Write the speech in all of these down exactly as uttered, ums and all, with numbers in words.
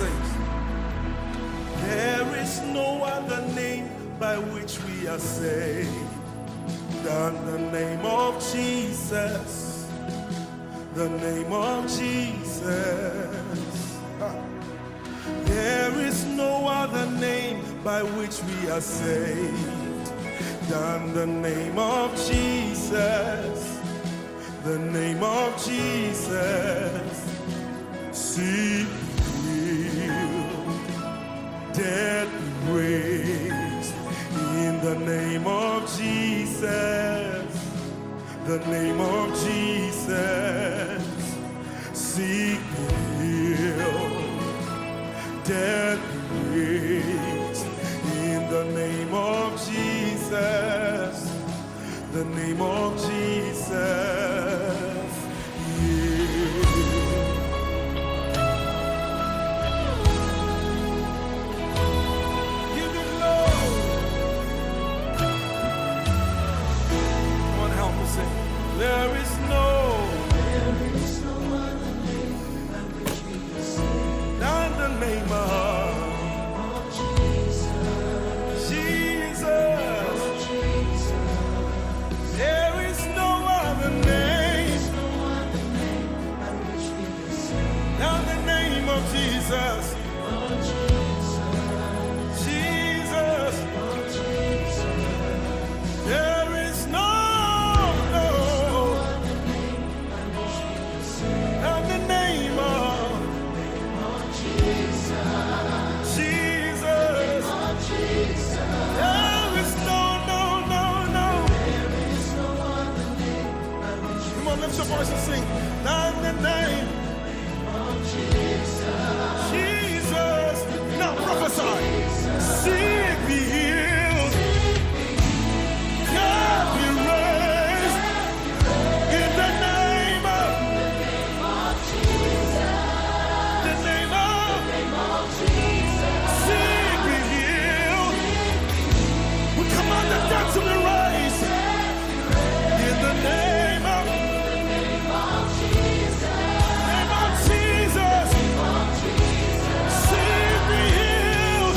says, there is no other name by which we are saved than the name of Jesus, the name of Jesus. There is no other name by which we are saved than the name of Jesus, the name of Jesus. See, dead raised in the name of Jesus, the name of Jesus. Sick healed, dead raised in the name of Jesus, the name of Jesus. Yeah. There is no, there is no other name by which we can sing than the name of Jesus, Jesus. There is no other name, by which we can sing than the name of Jesus. Your voice and sing, down the name of Jesus, Jesus. Now prophesy, see me healed, God be raised, in the name of Jesus, the name of Jesus, see me healed, we command the dead to be raised, in the name. Jesus, save me, heal.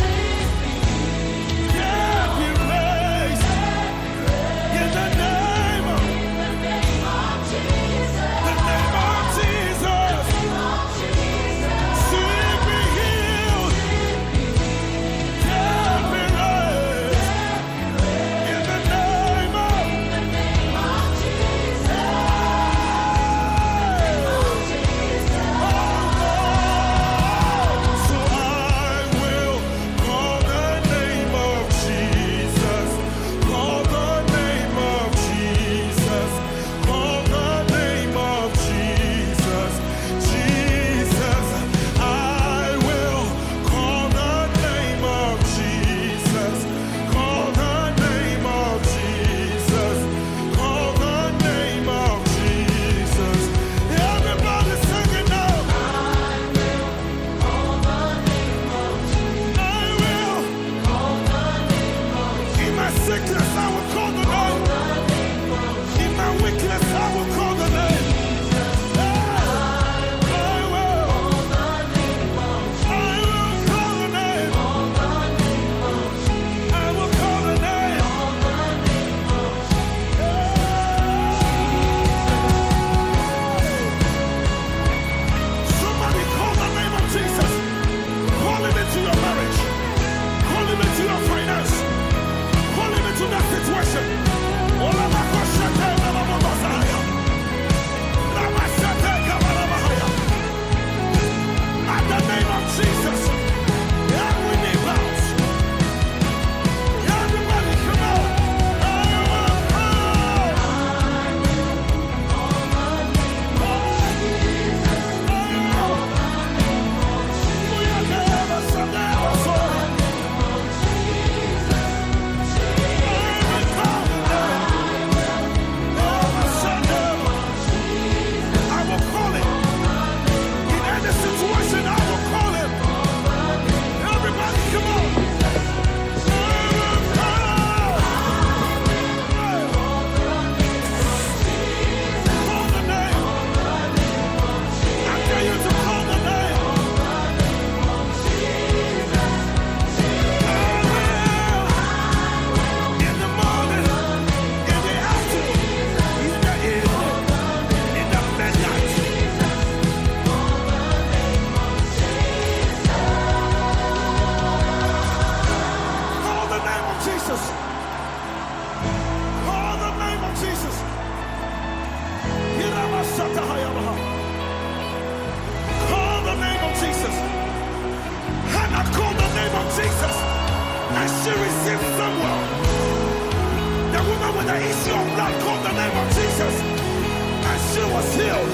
Release your blood, call the name of Jesus. And she was healed.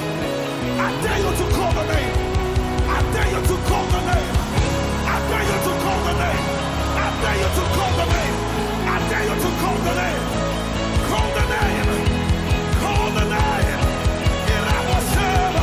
I dare you to call the name. I dare you to call the name. I dare you to call the name. I dare you to call the name. I dare you to call the name. Call the name. Call the name. And I will serve.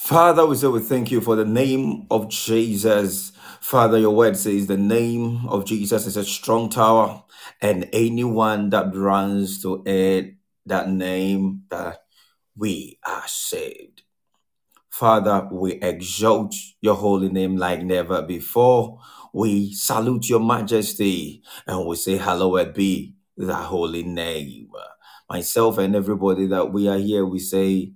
Father, we say we thank you for the name of Jesus. Father, your word says the name of Jesus is a strong tower, and anyone that runs to it, that name, that we are saved. Father, we exalt your holy name like never before. We salute your majesty, and we say, hallowed be thy holy name. Myself and everybody that we are here, we say,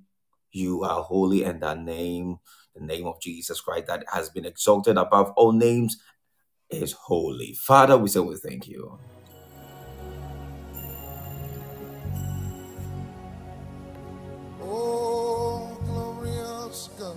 you are holy, and that name, the name of Jesus Christ that has been exalted above all names, is holy. Father, we say we thank you. Oh, glorious God.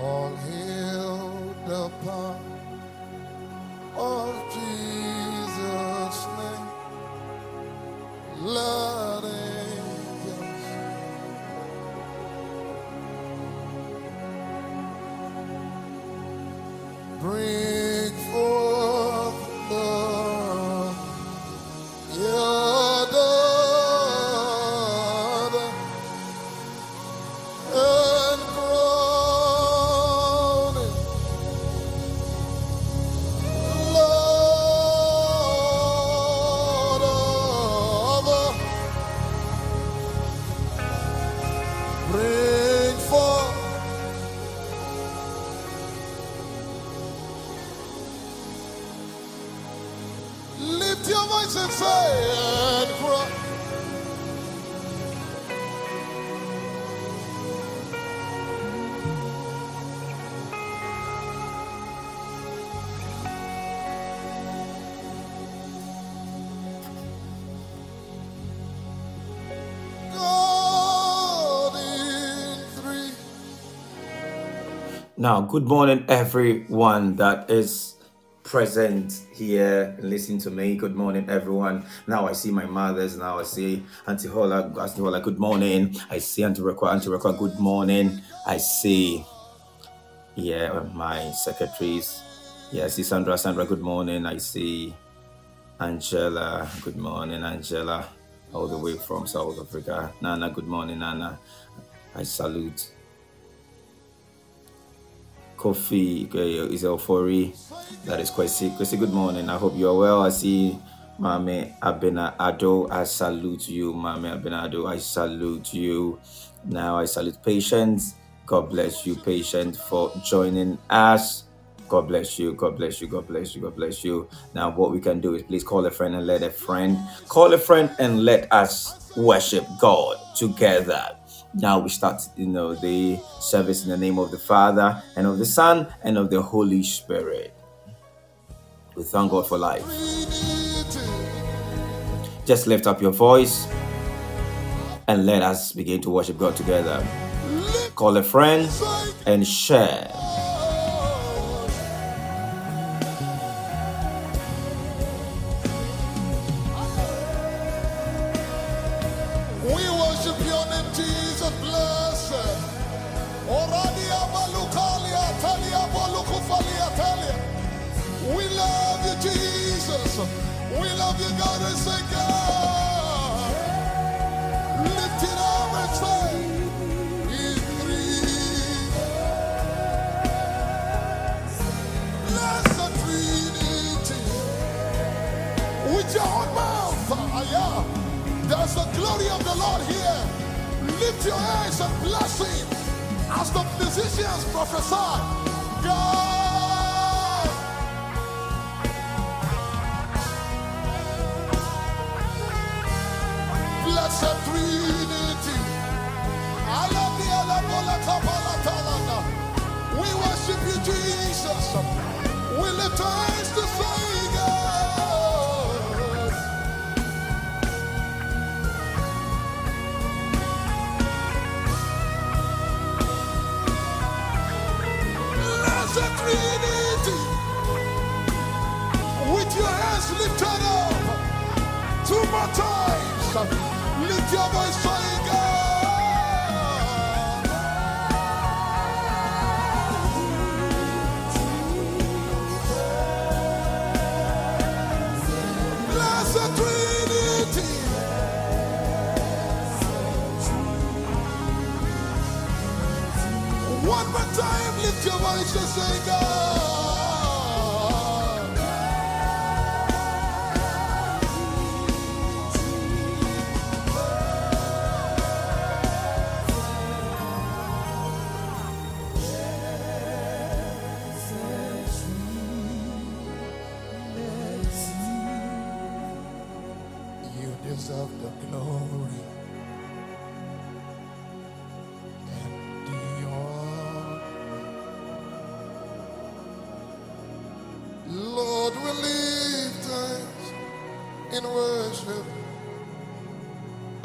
All hail the power of Jesus' name. Let angels bring forth the your daughter. And crown it, Lord of, bring forth lift your voice and say and cry. God in three. Now, good morning, everyone that is present here and listening to me. Good morning, everyone. Now I see my mothers. Now I see Auntie Hola. Auntie Hola, good morning. I see Auntie Requa. Auntie Requa, good morning. I see, yeah, my secretaries. Yeah, I see Sandra. Sandra, good morning. I see Angela. Good morning, Angela. All the way from South Africa. Nana, good morning, Nana. I salute Kofi, uh, is Ofori, that is Kwesi. Kwesi, good morning. I hope you are well. I see Mami Abena Ado. I salute you, Mami Abena Ado. I salute you. Now I salute Patience. God bless you, Patience, for joining us. God bless you. God bless you. God bless you. God bless you. Now, what we can do is please call a friend and let a friend call a friend and let us worship God together. Now we start, you know, the service in the name of the Father and of the Son and of the Holy Spirit. We thank God for life. Just lift up your voice and let us begin to worship God together. Call a friend and share.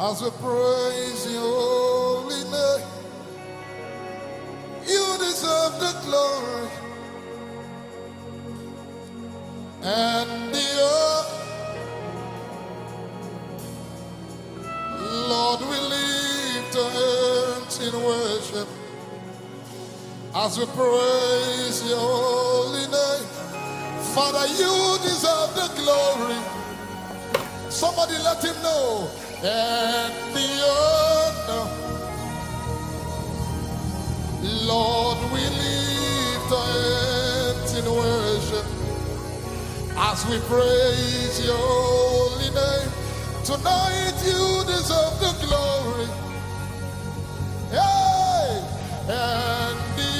As we praise your holy name, you deserve the glory and the honor. Lord, we lift our hands in worship as we praise your holy name. Father, you deserve the glory. Somebody let him know. And the honor, Lord, we lift our hands in worship as we praise your holy name. Tonight you deserve the glory. Hey, and the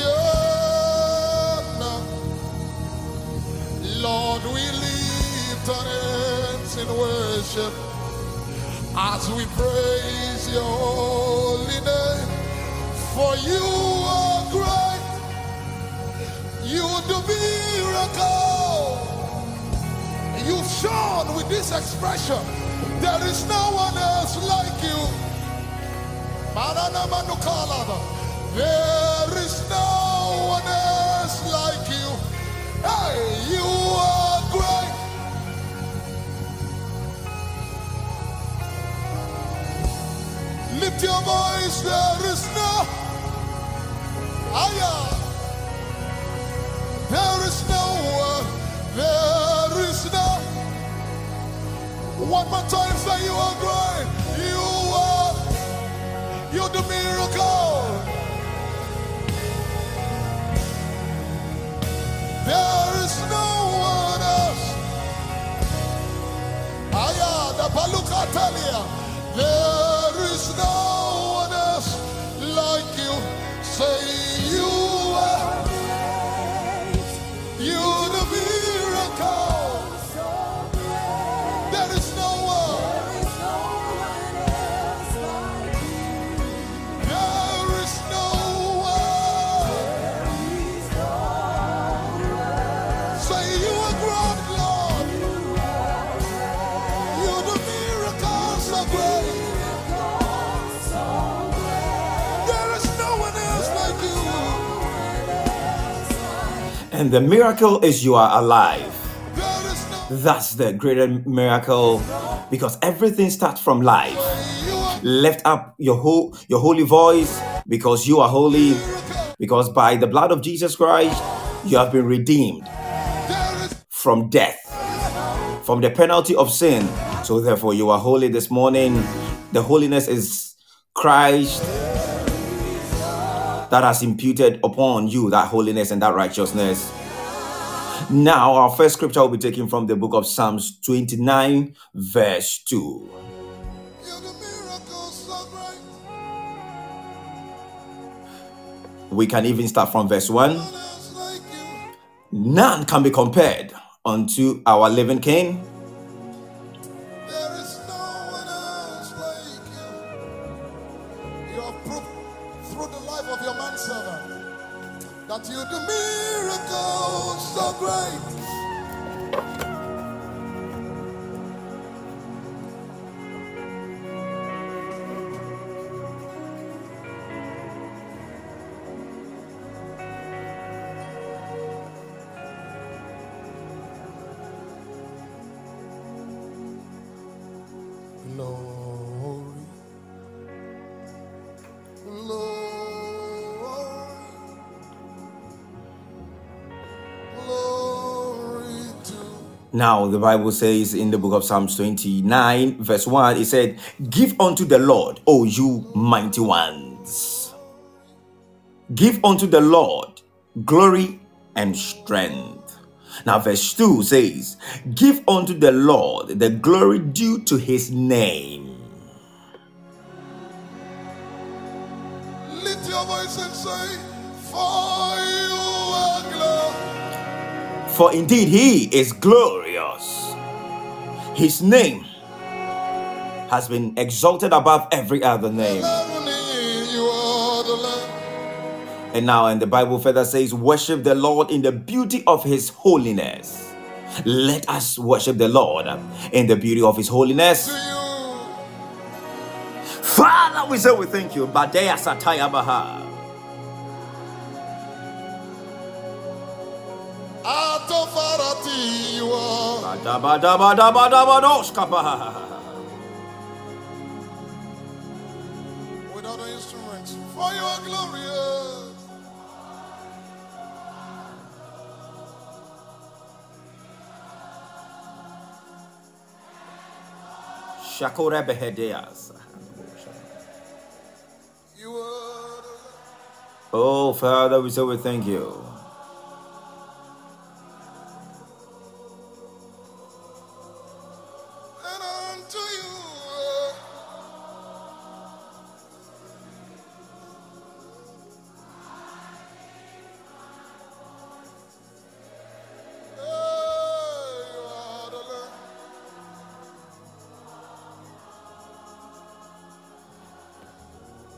honor, Lord, we lift our hands in worship as we praise your holy name, for you are great, you do miracles. You've shown with this expression, there is no one else like you. There is no one else like you. Hey, you are great. Lift your voice, there is no higher. There is no one, there is no. One more time, say you are great. You are, you do miracle. There is no one else. Higher, the Paluca Talia. There is no one else like you. Say you are, you the miracle. There is no one. There is no one. Say you are great, Lord. You the miracles are great. And the miracle is you are alive. That's the greater miracle, because everything starts from life. Lift up your whole, your holy voice, because you are holy, because by the blood of Jesus Christ, you have been redeemed from death, from the penalty of sin. So therefore, you are holy this morning. The holiness is Christ that has imputed upon you that holiness and that righteousness. Now, our first scripture will be taken from the book of Psalms twenty-nine, verse two. We can even start from verse one. None can be compared unto our living King. Now, the Bible says in the book of Psalms twenty-nine, verse one, it said, "Give unto the Lord, O you mighty ones. Give unto the Lord glory and strength." Now, verse two says, "Give unto the Lord the glory due to his name." Lift your voice and say, "For you are glorious." For indeed he is glorious. His name has been exalted above every other name. And now, and the Bible further says, "Worship the Lord in the beauty of his holiness." Let us worship the Lord in the beauty of his holiness. Father, we say we thank you. Badea Sataya Baha. Without the instruments, for you are glorious. Shakore behedeas. You are. Oh, Father, we say we thank you.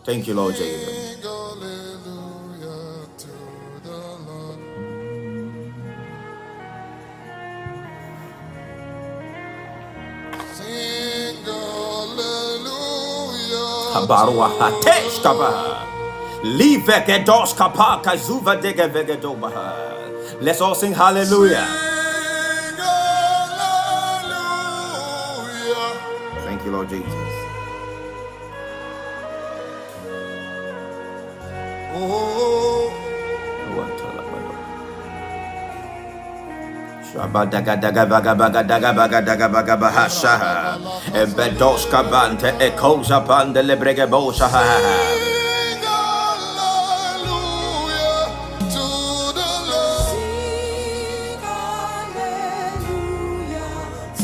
Thank you, Lord Jesus. Hallelujah to the Lord. Sing hallelujah. Habarwa hatesh kaba. Live kedos kapa kazuva dege vegedoba. Let's all sing hallelujah. Sing hallelujah. Thank you, Lord Jesus. Badaga daga baga baga daga baga daga baga bahasha ebedos kabante ekoza pande lebrege bosa. Sing hallelujah to the Lord. Sing hallelujah to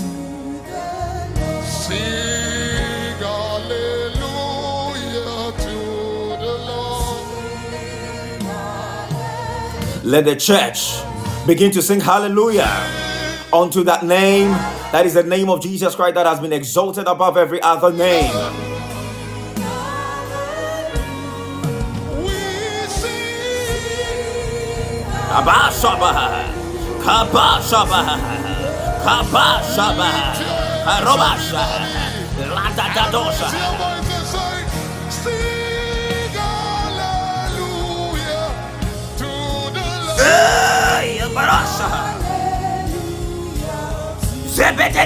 the Lord. Sing hallelujah to the Lord. Let the church begin to sing hallelujah unto that name, that is the name of Jesus Christ that has been exalted above every other name. Kabashabaha, kabashabaha, kabashabaha, karobashabaha, ladadadoshabaha. Sing hallelujah to the Lord. Barasa Zebedee.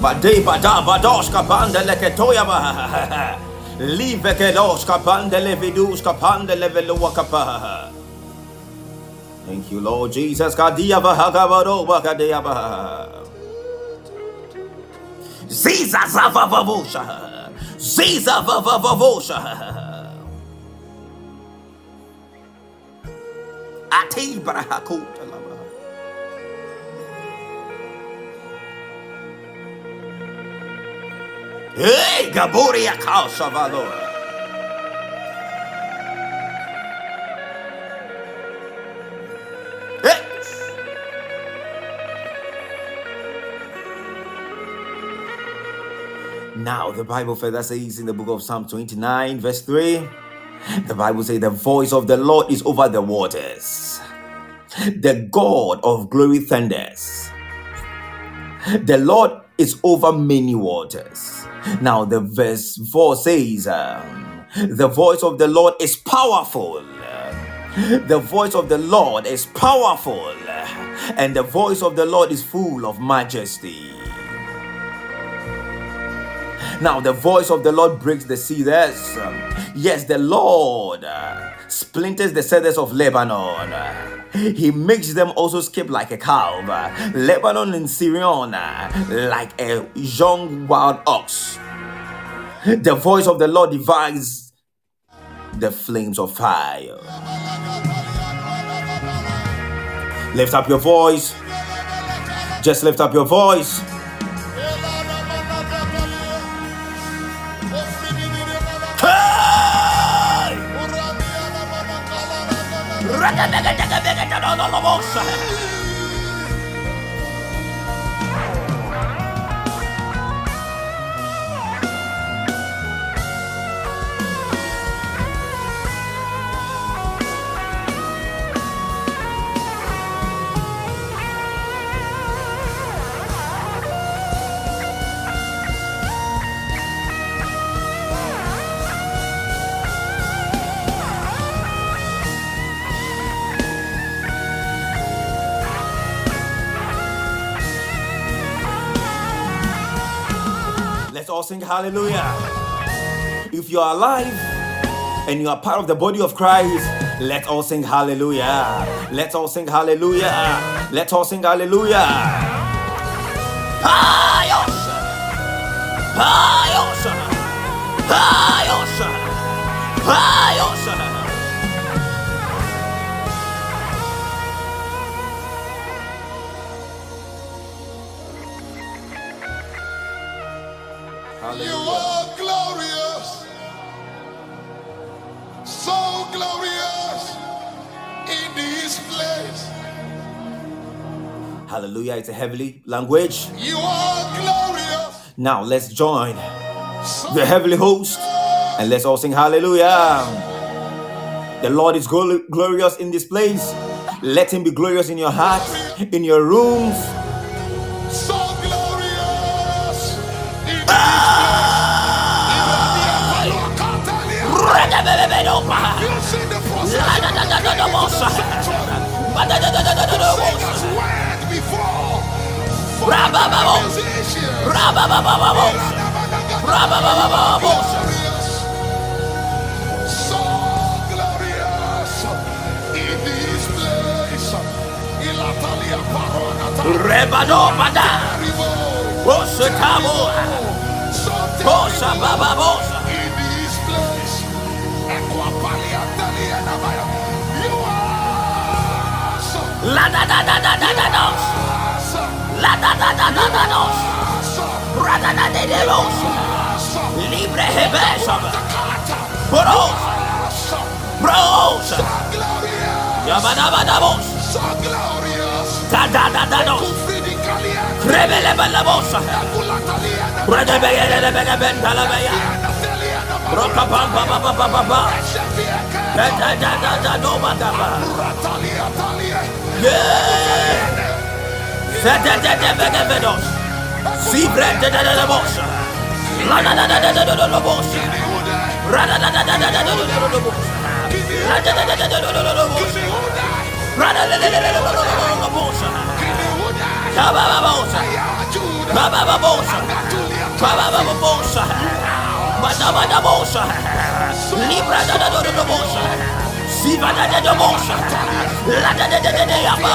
Bade bada badoska bandele ketoya ba, live kedoska bandele viduska bandele velua kapa. Thank you, Lord Jesus. Kadia ba hakabaro ba kadia ba. Ziza zava vavosha, ziza vava vavosha. Atibra hakuta laba. Hey, Gaboria Casa Valor. Now the Bible further says in the book of Psalm twenty-nine, verse three. The Bible says the voice of the Lord is over the waters. The God of glory thunders. The Lord is over many waters. Now the verse four says, um, the voice of the Lord is powerful. The voice of the Lord is powerful. And the voice of the Lord is full of majesty. Now the voice of the Lord breaks the cedars. Yes, the Lord splinters the cedars of Lebanon. He makes them also skip like a calf. Lebanon and Syrian like a young wild ox. The voice of the Lord divides the flames of fire. Lift up your voice. Just lift up your voice. Sing hallelujah. If you are alive and you are part of the body of Christ, let's all sing hallelujah. Let's all sing hallelujah. Let's all sing hallelujah. Piosha, Piosha, Piosha, Piosha. You are glorious, so glorious in this place. Hallelujah. It's a heavenly language. You are glorious. Now let's join the heavenly host and let's all sing hallelujah. The Lord is gl- glorious in this place. Let him be glorious in your heart, in your rooms. So glorious. Rebadobada, Bosatabo, Bosa Baba Bosa. In this place, Aquapalia Taliana, you are so. La da da da da da da. La da da da da da. Radana de Delos. Libre Hebesa. Boros. Bros. Yabadabadabos. So glorious. Da da da da no. Rebele bella bossa. Brede bella bella bella la bella. Roca pa pa pa pa pa pa. Da da da da da no mata pa. Yeah. Da da da da bella bella. Si brede da da bossa. La da da da da da da bossa. Ra da da da da da da bossa. La da da da da da bossa. Brother, let it go. Baba Babosa, Baba Babosa, Baba Babosa, Baba Babosa, Libra da da da Babosa, Siva da da Babosa, La da da da da Yaba,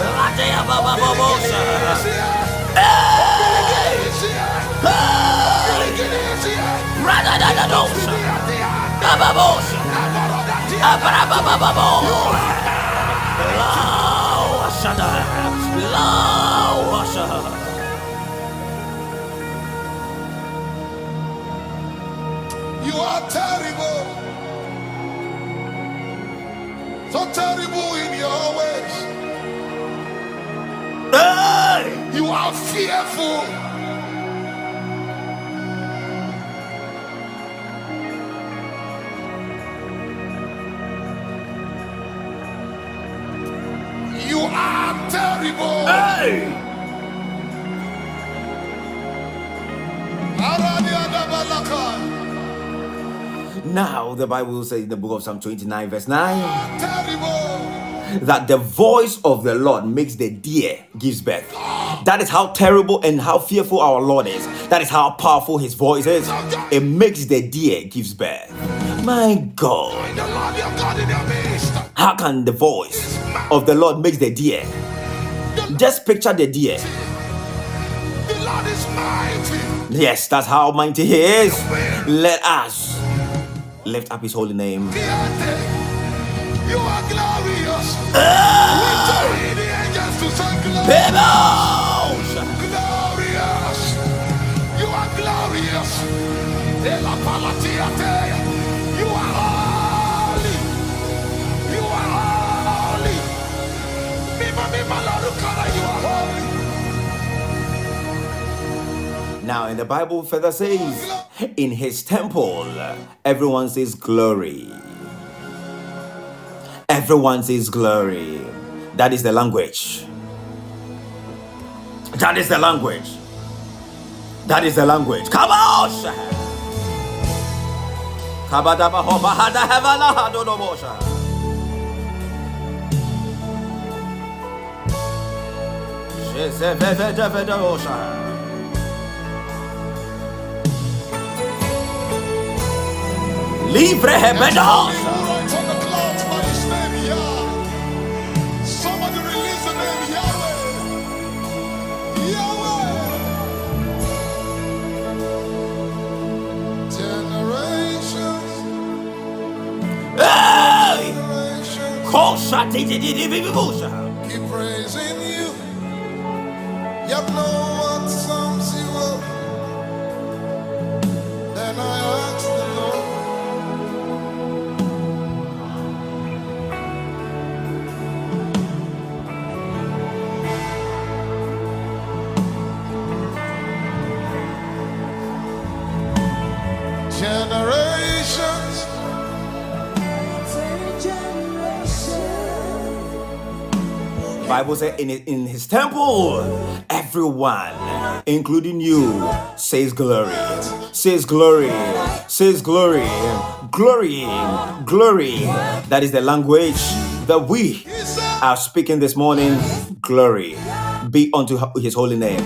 La de ya ba ba bobosa. Hey! Brother, da da da ba ba bobosa. Abra ba ba ba bobosa. You are terrible, so terrible in your ways. Hey! You are fearful. You are terrible. Hey! Now the Bible says in the book of Psalm twenty-nine verse nine that the voice of the Lord makes the deer gives birth. That is how terrible and how fearful our Lord is. That is how powerful his voice is. It makes the deer gives birth. My God, how can the voice of the Lord makes the deer? Just picture the deer. The Lord is mighty. Yes, that's how mighty he is. Let us lift up his holy name. You are glorious. Uh, we the angels to sing glorious. Glorious. You are glorious. Della Palatiate. You are holy. You are holy. Mima mima larukara. You are holy. Now, in the Bible, further says, in his temple, everyone says glory. Everyone says glory. That is the language. That is the language. That is the language. Come on! Kabadaba. Libre Hebedos! Somebody release the name Yahweh! Keep praising you. Yet no one sums you up. Then I ask the Lord. Generations. Bible says in, in his temple, everyone, including you, says glory, says glory, says glory, glory, glory. That is the language that we are speaking this morning. Glory be unto his holy name.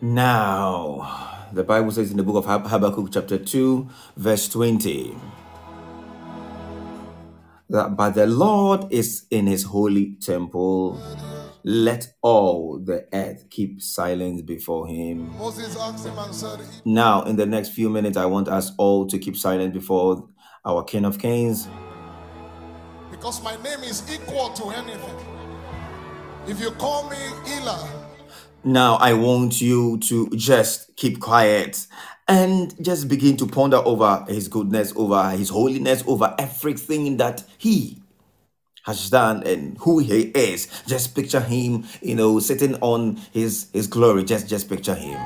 Now, the Bible says in the book of Habakkuk chapter two, verse twenty, that but the Lord is in his holy temple. Let all the earth keep silence before him. Moses asked him and said, now, in the next few minutes, I want us all to keep silent before our King of Kings. Because my name is equal to anything. If you call me Elah, now I want you to just keep quiet and just begin to ponder over his goodness, over his holiness, over everything that he has done and who he is. Just picture him, you know, sitting on his his glory. Just just picture him.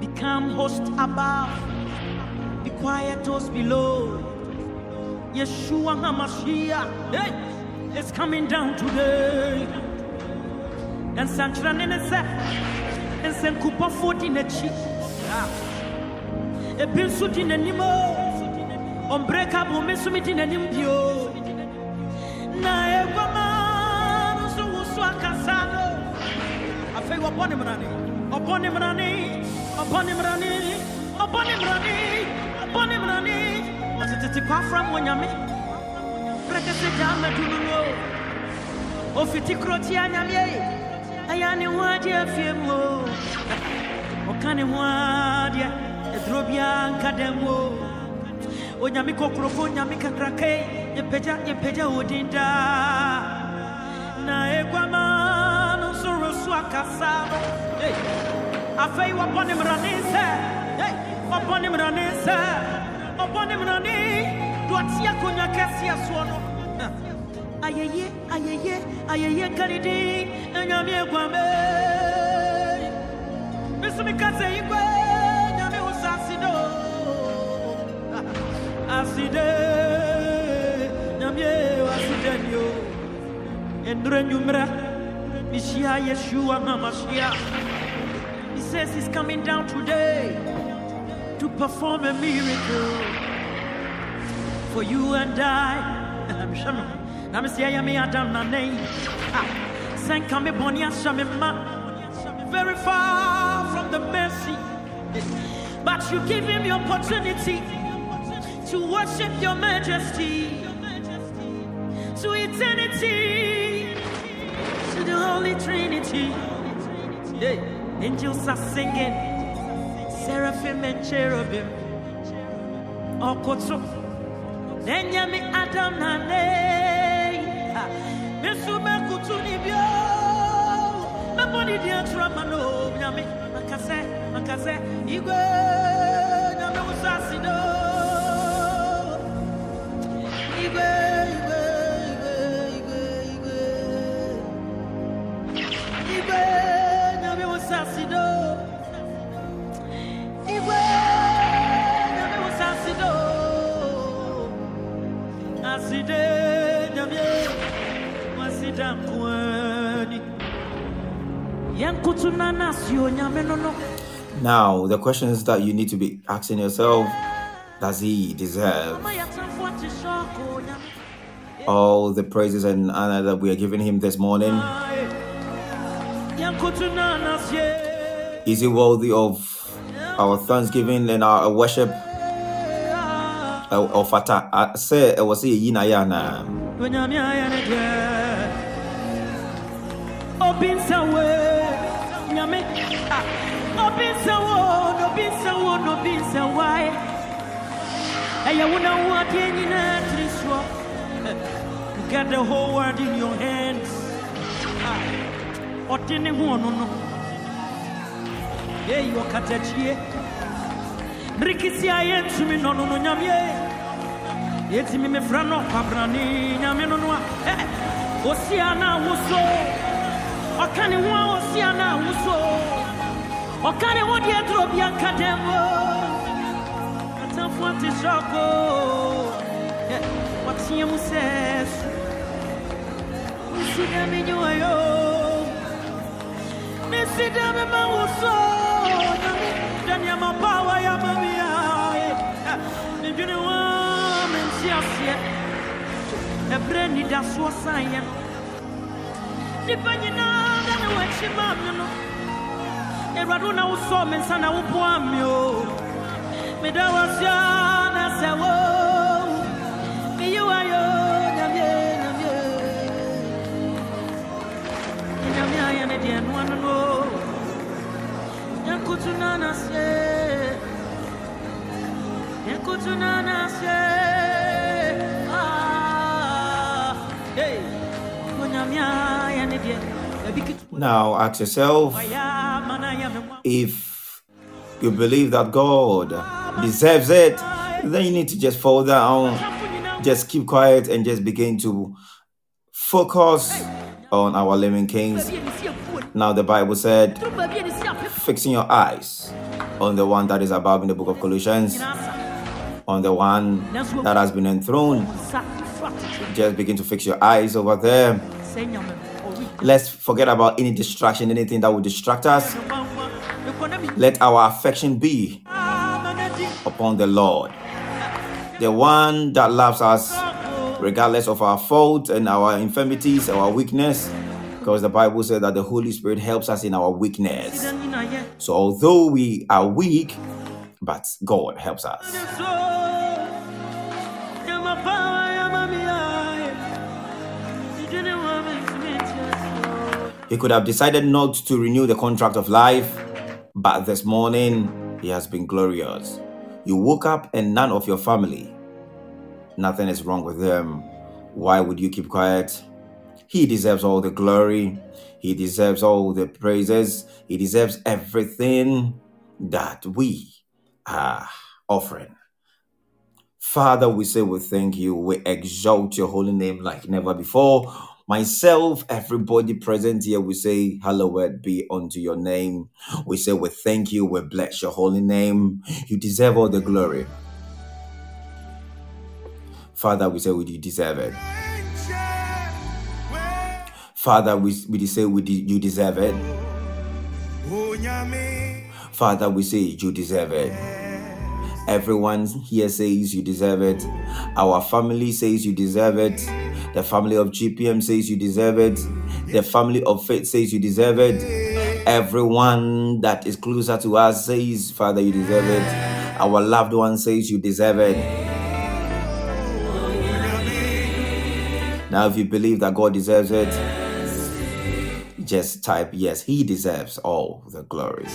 Become host above, be quiet host below. Yeshua HaMashiach is coming down today. And Sandra Nenese, and Sankupa Fort in a cheek, a bill suit in a nemo, unbreakable Messumit in a nimbio. Nae Wama, so upon him running, upon him running, upon him running, upon him running, upon him running. Was it a far from when you make? Let us sit down at the road. Ofiticotiana, I am what you feel more. What kind of word, a drobian cademo. When you make a profound, you make a crack, you pet up your pet wouldn't die. Hey, I feel upon him running, hey, upon him running, upon him running. What's your Cassia Swallow? I hear, I hear, I hear, Kennedy, and I'm here. Mister Mikasa, I see the and Renumera. Messiah Yeshua HaMashiach. He says he's coming down today to perform a miracle for you and I. I'm Shaman. I'm Messiah me Adam Nane. Saint Kame Bonia Shamima. Very far from the mercy. But you give him the opportunity to worship your majesty to eternity. The Holy Trinity. Hey. Angels are singing. Seraphim and cherubim. Oh, Kotsu. Nenyami Adam Nane. Mesuma Kutunibio. Nobody dear Tramano. Yami. Makase. Makase. Igwe. Namo Sasino. Igwe. Now, the questions that you need to be asking yourself, does he deserve all the praises and honor that we are giving him this morning? Is he worthy of our thanksgiving and our worship? Of I say it was a yinayana. You got the whole world in your hands. Or didn't want to. Yeah, you are Catachie. Riccia, yes, me no, no, no, no, no, no, no, no, no, no, no, no, no, no, no, no, no, no, no, no, no, no, I'm Now ask yourself if you believe that God deserves it, then you need to just fall down, just keep quiet, and just begin to focus on our living kings. Now the Bible said, fixing your eyes on the one that is above in the book of Colossians, on the one that has been enthroned. Just begin to fix your eyes over there. Let's forget about any distraction, anything that will distract us. Let our affection be upon the Lord, the one that loves us regardless of our faults and our infirmities, our weakness. Because the Bible said that the Holy Spirit helps us in our weakness. So although we are weak, but God helps us. He could have decided not to renew the contract of life, but this morning he has been glorious. You woke up and none of your family, nothing is wrong with them. Why would you keep quiet? He deserves all the glory. He deserves all the praises. He deserves everything that we are offering. Father, we say we thank you. We exalt your holy name like never before. Myself, everybody present here, we say, hallowed be unto your name. We say we thank you. We bless your holy name. You deserve all the glory. Father, we say you deserve it. Father, we, we say we de- you deserve it. Father, we say you deserve it. Everyone here says you deserve it. Our family says you deserve it. The family of G P M says you deserve it. The family of faith says you deserve it. Everyone that is closer to us says, Father, you deserve it. Our loved one says you deserve it. Now, if you believe that God deserves it, just type yes. He deserves all the glory.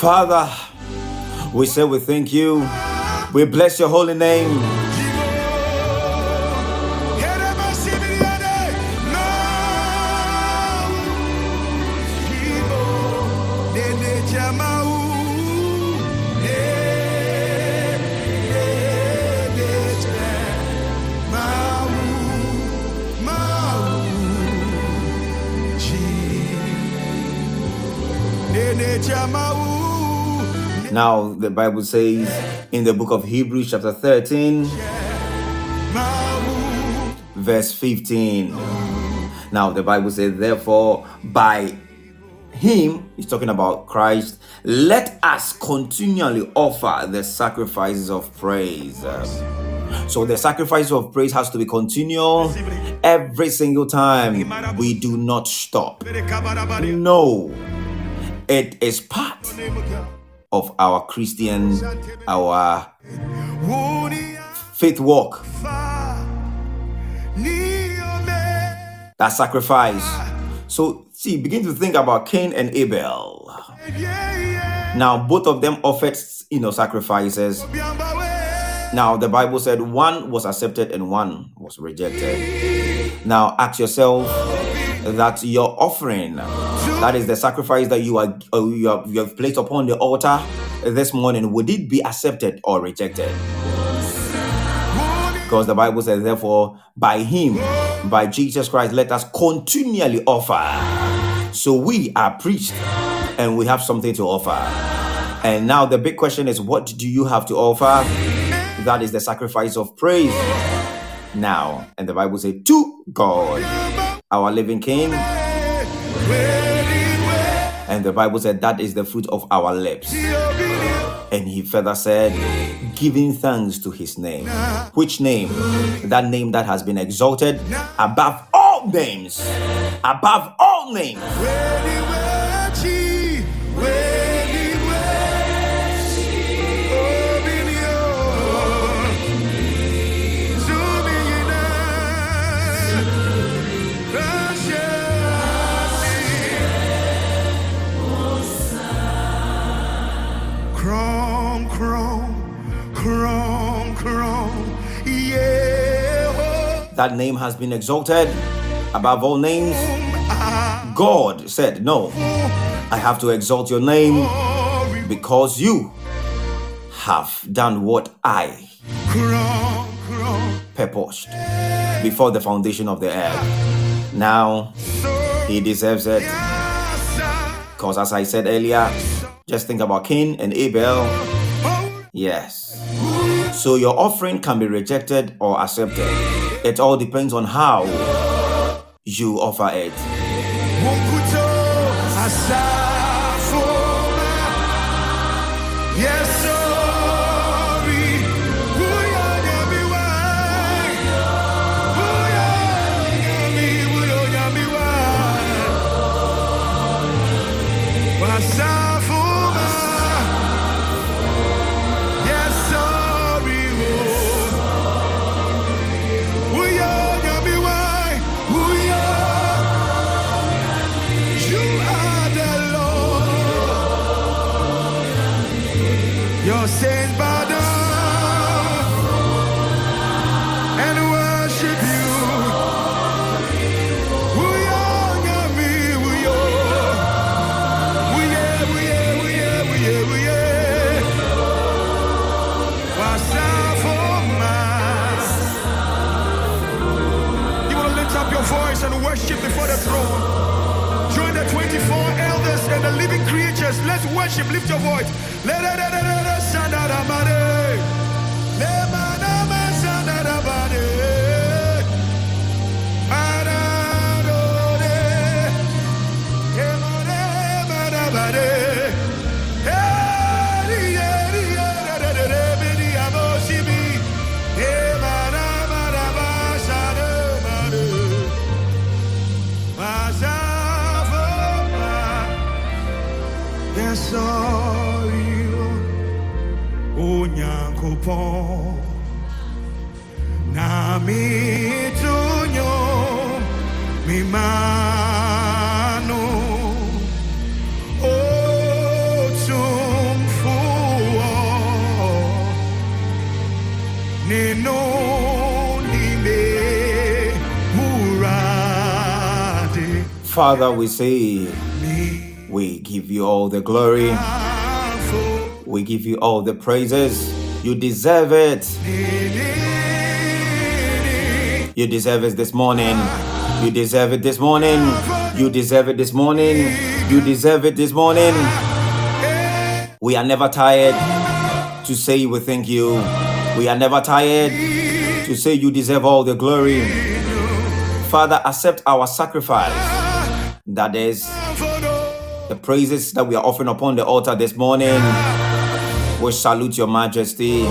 Father, we say we thank you. We bless your holy name. Now, the Bible says in the book of Hebrews chapter thirteen, verse fifteen. Now, the Bible says, therefore, by him, he's talking about Christ, let us continually offer the sacrifices of praise. So the sacrifice of praise has to be continual every single time. We do not stop. No, it is part of our Christian, our faith walk. That sacrifice. So, see, begin to think about Cain and Abel. Now, both of them offered, you know, sacrifices. Now, the Bible said one was accepted and one was rejected. Now, ask yourself that your offering, that is the sacrifice that you are you have, you have placed upon the altar this morning, would it be accepted or rejected? Because the Bible says, therefore, by him, by Jesus Christ, let us continually offer. So we are preached and we have something to offer. And now the big question is, what do you have to offer? That is the sacrifice of praise. Now, and the Bible says, to God our living King. And the Bible said that is the fruit of our lips. And he further said, giving thanks to his name. Which name? That name that has been exalted above all names. Above all names. That name has been exalted above all names. God said, no, I have to exalt your name because you have done what I purposed before the foundation of the earth. Now he deserves it. Because as I said earlier, just think about Cain and Abel. Yes. So your offering can be rejected or accepted. It all depends on how you offer it. Let's worship, lift your voice. Father, we say, we give you all the glory. We give you all the praises. You deserve it. You deserve it this morning. You deserve it this morning. You deserve it this morning. You deserve it this morning. We are never tired to say we thank you. We are never tired to say you deserve all the glory. Father, accept our sacrifice. That is the praises that we are offering upon the altar this morning. We salute your majesty.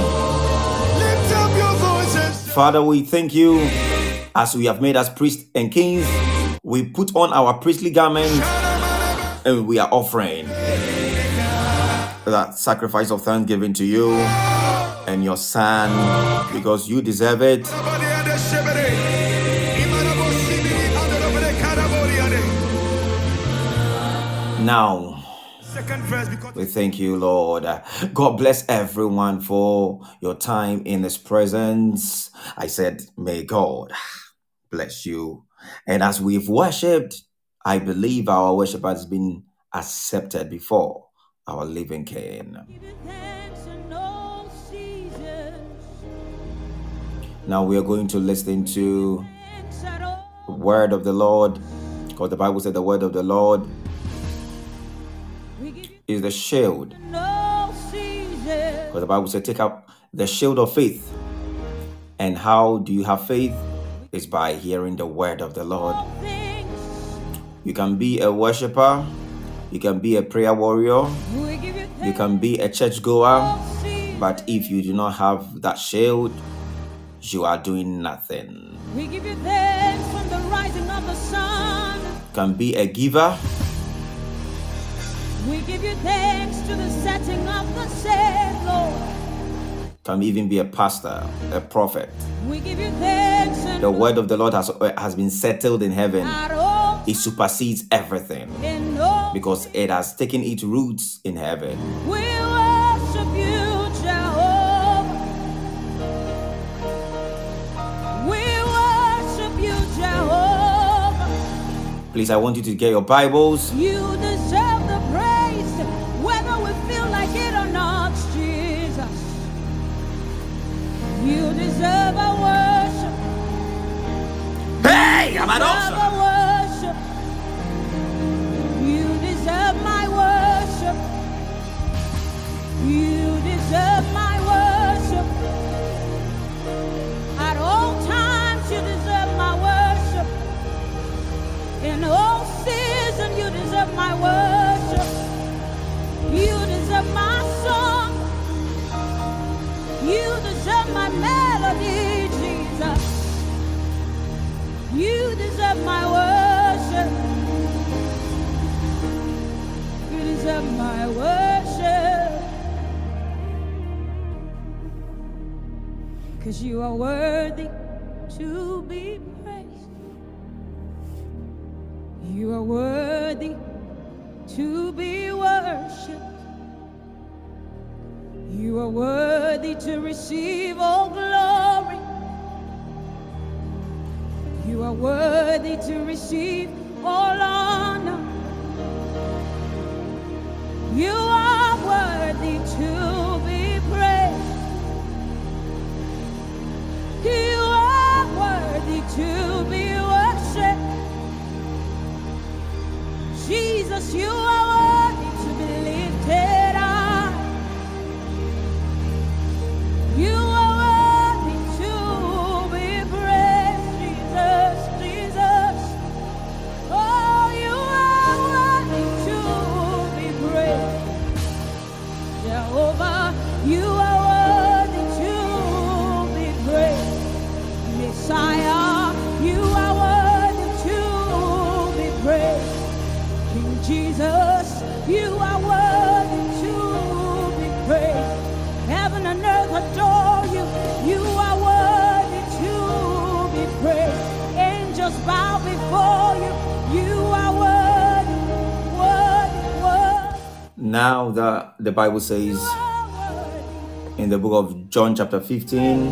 Father, we thank you as we have made us priests and kings. We put on our priestly garments and we are offering that sacrifice of thanksgiving to you and your son because you deserve it. Now, we thank you, Lord. God bless everyone for your time in his presence. I said, may God bless you. And as we've worshipped, I believe our worship has been accepted before our living King. Now we are going to listen to the word of the Lord, because the Bible said the word of the Lord is the shield. Because the Bible said, take up the shield of faith. And how do you have faith? It's by hearing the word of the Lord. You can be a worshiper. You can be a prayer warrior. You can be a churchgoer. But if you do not have that shield, you are doing nothing. We give you thanks from the rising of the sun. You can be a giver. We give you thanks to the setting of the sun, Lord. Can even be a pastor, a prophet. We give you thanks. The word of the Lord has, has been settled in heaven. It supersedes everything because it has taken its roots in heaven. We worship you, Jehovah. We worship you, Jehovah. Please, I want you to get your Bibles. You deserve the praise, whether we feel like it or not, Jesus. You deserve our worship. Hey, I'm an awesome. You deserve my worship. You deserve my worship. At all times, you deserve my worship. In all seasons, you deserve my worship. You deserve my song. You deserve my melody, Jesus. You deserve my worship. You deserve my worship. 'Cause you are worthy to be praised. You are worthy to be worshipped. You are worthy to receive all glory. You are worthy to receive all honor. You are worthy to be praised. You are worthy to be worshipped. Jesus, you are worthy to be lifted. You are worthy to be praised, Jesus, Jesus. Oh, you are worthy to be praised, Jehovah. You are worthy to be praised, Messiah. You are worthy to be praised, King Jesus. You are worthy to be praised. Heaven and earth adore you. You are worthy to be praised. Angels bow before you. You are worthy, worthy, worthy. Now the, the Bible says in the book of John chapter fifteen,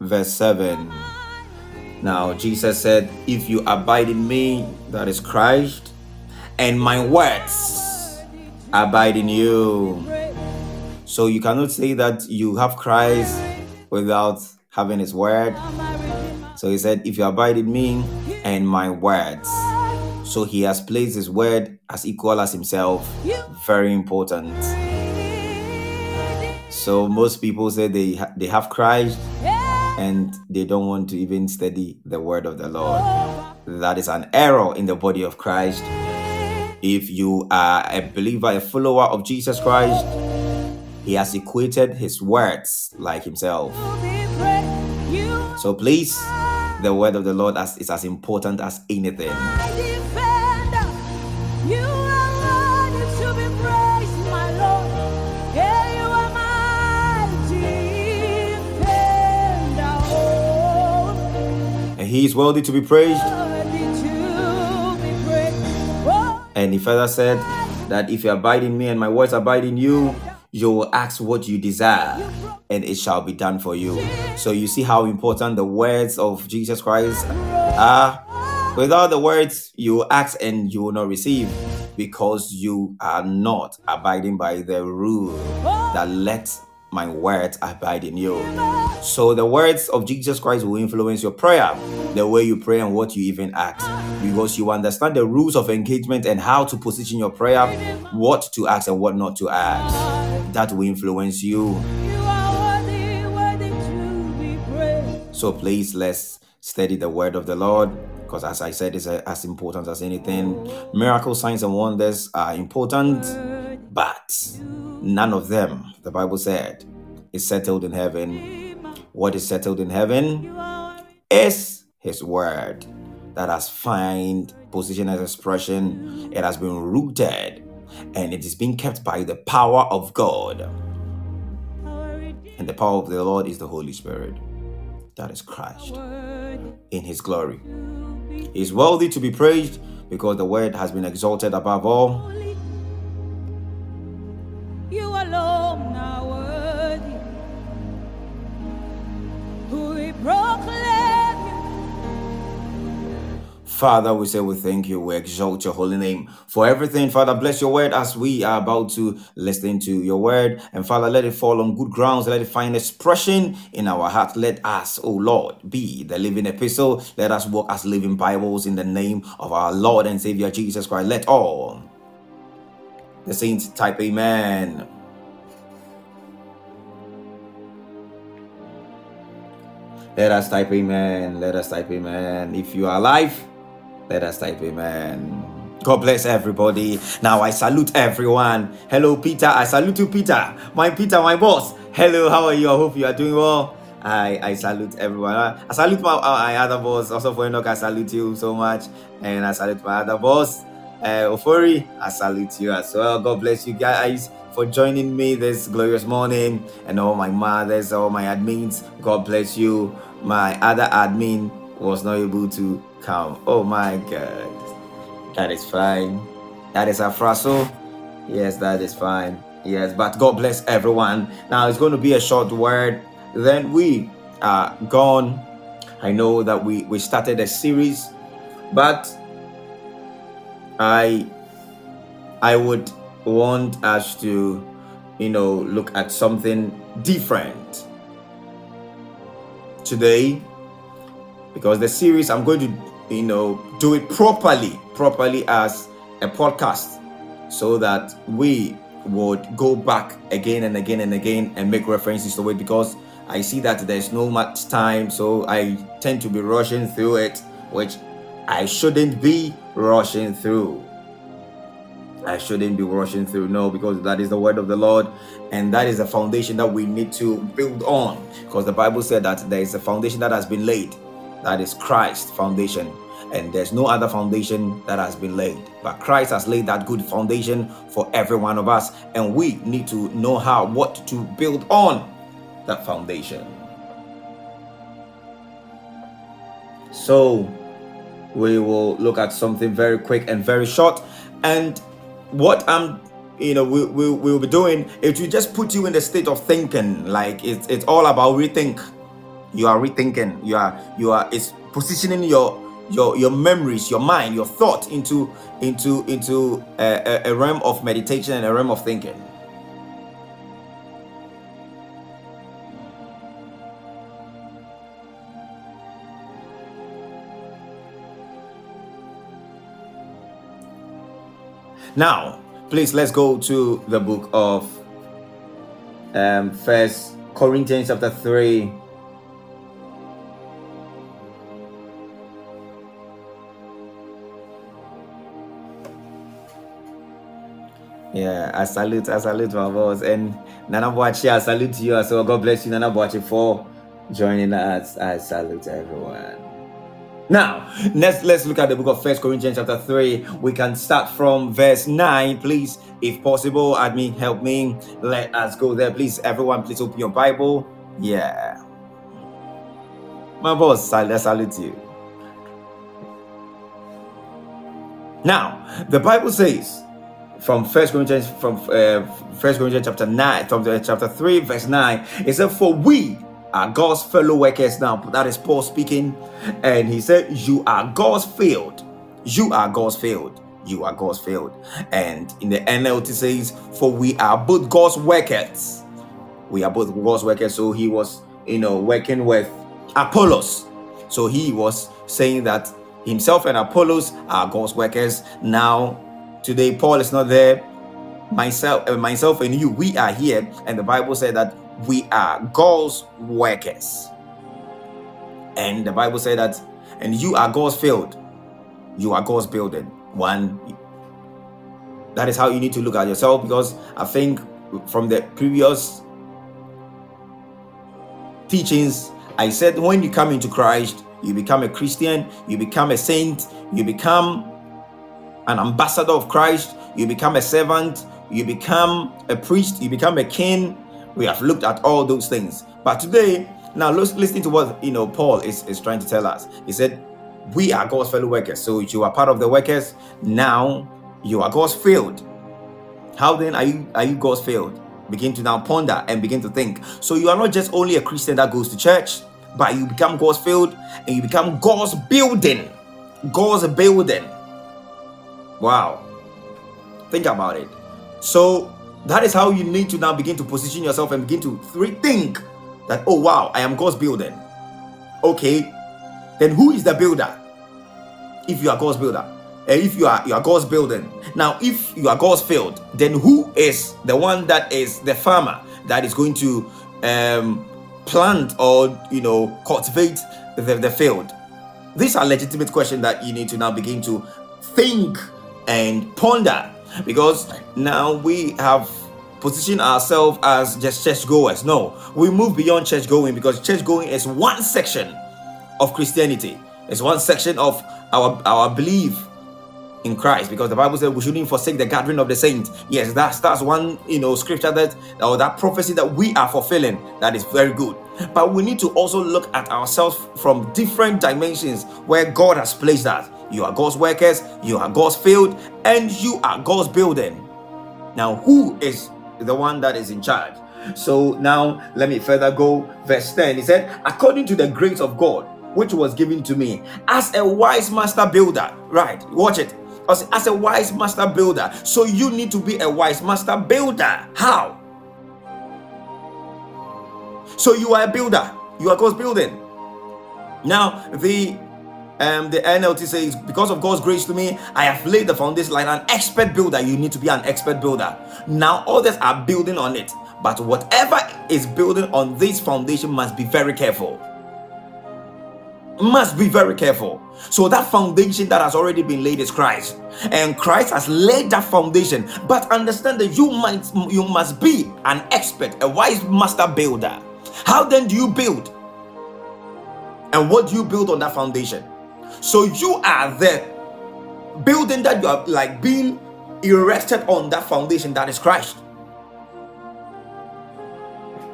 verse seven. Now Jesus said, if you abide in me, that is Christ, and my words abide in you. So you cannot say that you have Christ without having his word. So he said, if you abide in me and my words. So he has placed his word as equal as himself. Very important. So most people say they, ha- they have Christ and they don't want to even study the word of the Lord. That is an error in the body of Christ. If you are a believer, a follower of Jesus Christ, he has equated his words like himself. So please, the word of the Lord is as important as anything. And he is worthy to be praised. And he further said that if you abide in me and my words abide in you, you will ask what you desire, and it shall be done for you. So you see how important the words of Jesus Christ are. Without the words, you ask and you will not receive, because you are not abiding by the rule that let my words abide in you. So the words of Jesus Christ will influence your prayer, the way you pray and what you even ask, because you understand the rules of engagement and how to position your prayer, what to ask and what not to ask. That will influence you. So please, let's study the word of the Lord, because as I said, it's as important as anything. Miracles, signs, and wonders are important, but none of them, the Bible said, is settled in heaven. What is settled in heaven is His word that has found position and expression. It has been rooted, and it is being kept by the power of God. And the power of the Lord is the Holy Spirit that is Christ in His glory. He is worthy to be praised because the word has been exalted above all. You alone are worthy. We proclaim. Father, we say we thank you. We exalt your holy name for everything. Father, bless your word as we are about to listen to your word. And Father, let it fall on good grounds. Let it find expression in our heart. Let us, O Lord, be the living epistle. Let us walk as living Bibles in the name of our Lord and Savior Jesus Christ. Let all the saints type amen. Let us type amen. Let us type amen. If you are alive, let us type amen. God bless everybody. Now I salute everyone. Hello, Peter. I salute you, Peter. My Peter, my boss. Hello, how are you? I hope you are doing well. I, I salute everyone. I salute my, my other boss. Also, for Enoch, I salute you so much. And I salute my other boss, uh, Ofori. I salute you as well. God bless you guys for joining me this glorious morning, and all my mothers, all my admins. God bless you. My other admin was not able to come. Oh my God, that is fine. That is a frasso. Yes, that is fine. Yes, but God bless everyone. Now it's going to be a short word. Then we are gone. I know that we we started a series, but I I would want us to, you know, look at something different today, because the series I'm going to, you know, do it properly, properly as a podcast, so that we would go back again and again and again and make references to it, because I see that there's no much time, so I tend to be rushing through it, which I shouldn't be rushing through. I shouldn't be rushing through, no, because that is the word of the Lord, and that is the foundation that we need to build on, because the Bible said that there is a foundation that has been laid, that is Christ's foundation, and there's no other foundation that has been laid, but Christ has laid that good foundation for every one of us, and we need to know how, what to build on that foundation. So we will look at something very quick and very short, and what I'm, you know, we, we, we'll be doing, it will just put you in the state of thinking. Like it's it's all about rethink. You are rethinking. You are you are. It's positioning your your your memories, your mind, your thought into into into a, a realm of meditation and a realm of thinking. Now, please, let's go to the book of um, First Corinthians chapter three. Yeah, I salute, I salute my boss. And Nana Boachi, I salute you as well. God bless you, Nana Boachi, for joining us. I salute everyone. Now, let's, let's look at the book of First Corinthians chapter three. We can start from verse nine, please. If possible, admin, help me. Let us go there, please. Everyone, please open your Bible. Yeah. My boss, I salute you. Now, the Bible says from First Corinthians, from uh, First Corinthians chapter nine, from the, chapter three, verse nine, it says, "For we are God's fellow workers." Now that is Paul speaking, and he said, "You are God's field. You are God's field. You are God's field." And in the N L T says, "For we are both God's workers." We are both God's workers. So he was, you know, working with Apollos. So he was saying that himself and Apollos are God's workers. Now today Paul is not there. Myself, uh, myself, and you, we are here, and the Bible said that we are God's workers. And the Bible said that, and you are God's field. You are God's building. One, that is how you need to look at yourself, because I think from the previous teachings, I said when you come into Christ, you become a Christian, you become a saint, you become an ambassador of Christ, you become a servant, you become a priest, you become a king. We have looked at all those things. But today, now listen to what, you know, Paul is, is trying to tell us. He said, we are God's fellow workers. So you are part of the workers. Now you are God's field. How then are you are you God's field? Begin to now ponder and begin to think. So you are not just only a Christian that goes to church, but you become God's field and you become God's building. God's building. Wow. Think about it. So that is how you need to now begin to position yourself and begin to rethink that, oh wow, I am God's building. Okay, then who is the builder? If you are God's builder, and if you are you are God's building, now if you are God's field, then who is the one that is the farmer that is going to um, plant or, you know, cultivate the, the field? These are legitimate questions that you need to now begin to think and ponder, because now we have positioned ourselves as just church goers. No, we move beyond church going, because church going is one section of Christianity. It's one section of our our belief in Christ, because the Bible said we shouldn't forsake the gathering of the saints. Yes, that's that's one, you know, scripture that, or that prophecy that we are fulfilling, that is very good. But we need to also look at ourselves from different dimensions where God has placed us. You are God's workers, you are God's field, and you are God's building. Now, who is the one that is in charge? So now let me further go. Verse ten, he said, according to the grace of God, which was given to me as a wise master builder. Right, watch it. As a wise master builder. So you need to be a wise master builder. How? So you are a builder. You are God's building. Now, the um, the N L T says, because of God's grace to me, I have laid the foundation like an expert builder. You need to be an expert builder. Now, others are building on it. But whatever is building on this foundation must be very careful. Must be very careful. So that foundation that has already been laid is Christ, and Christ has laid that foundation. But understand that you might you must be an expert, a wise master builder. How then do you build, and what do you build on that foundation? So you are the building that you are like being erected on that foundation that is Christ.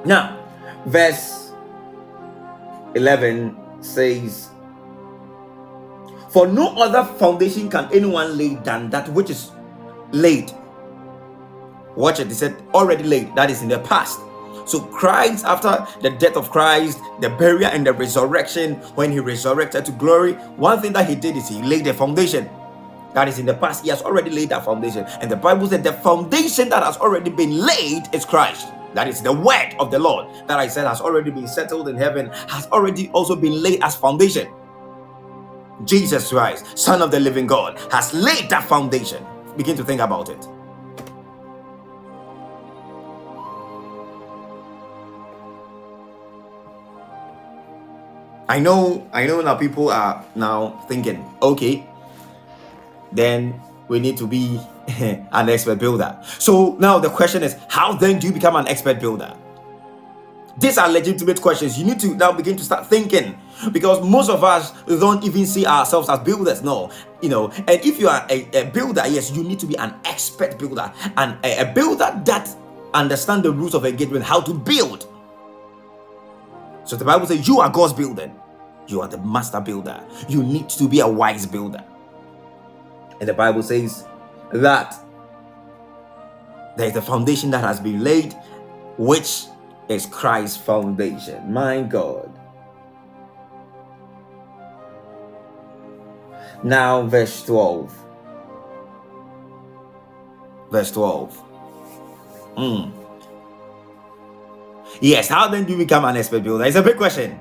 Now, verse eleven says, for no other foundation can anyone lay than that which is laid. Watch it, he said, already laid, that is in the past. So Christ, after the death of Christ, the burial and the resurrection, when he resurrected to glory, one thing that he did is he laid the foundation that is in the past. He has already laid that foundation, and the Bible said the foundation that has already been laid is Christ. That is the word of the Lord that I said has already been settled in heaven, has already also been laid as foundation. Jesus Christ, Son of the living God, has laid that foundation. Begin to think about it. I know, I know now people are now thinking, okay, then we need to be an expert builder. So now the question is, how then do you become an expert builder? These are legitimate questions. You need to now begin to start thinking, because most of us don't even see ourselves as builders. No, you know, and if you are a, a builder, yes, you need to be an expert builder, and a, a builder that understands the rules of engagement, how to build. So the Bible says you are God's building. You are the master builder. You need to be a wise builder. And the Bible says that there is a foundation that has been laid, which is Christ's foundation. My God. Now, verse twelve. Verse twelve. Mm. Yes, how then do you become an expert builder? It's a big question.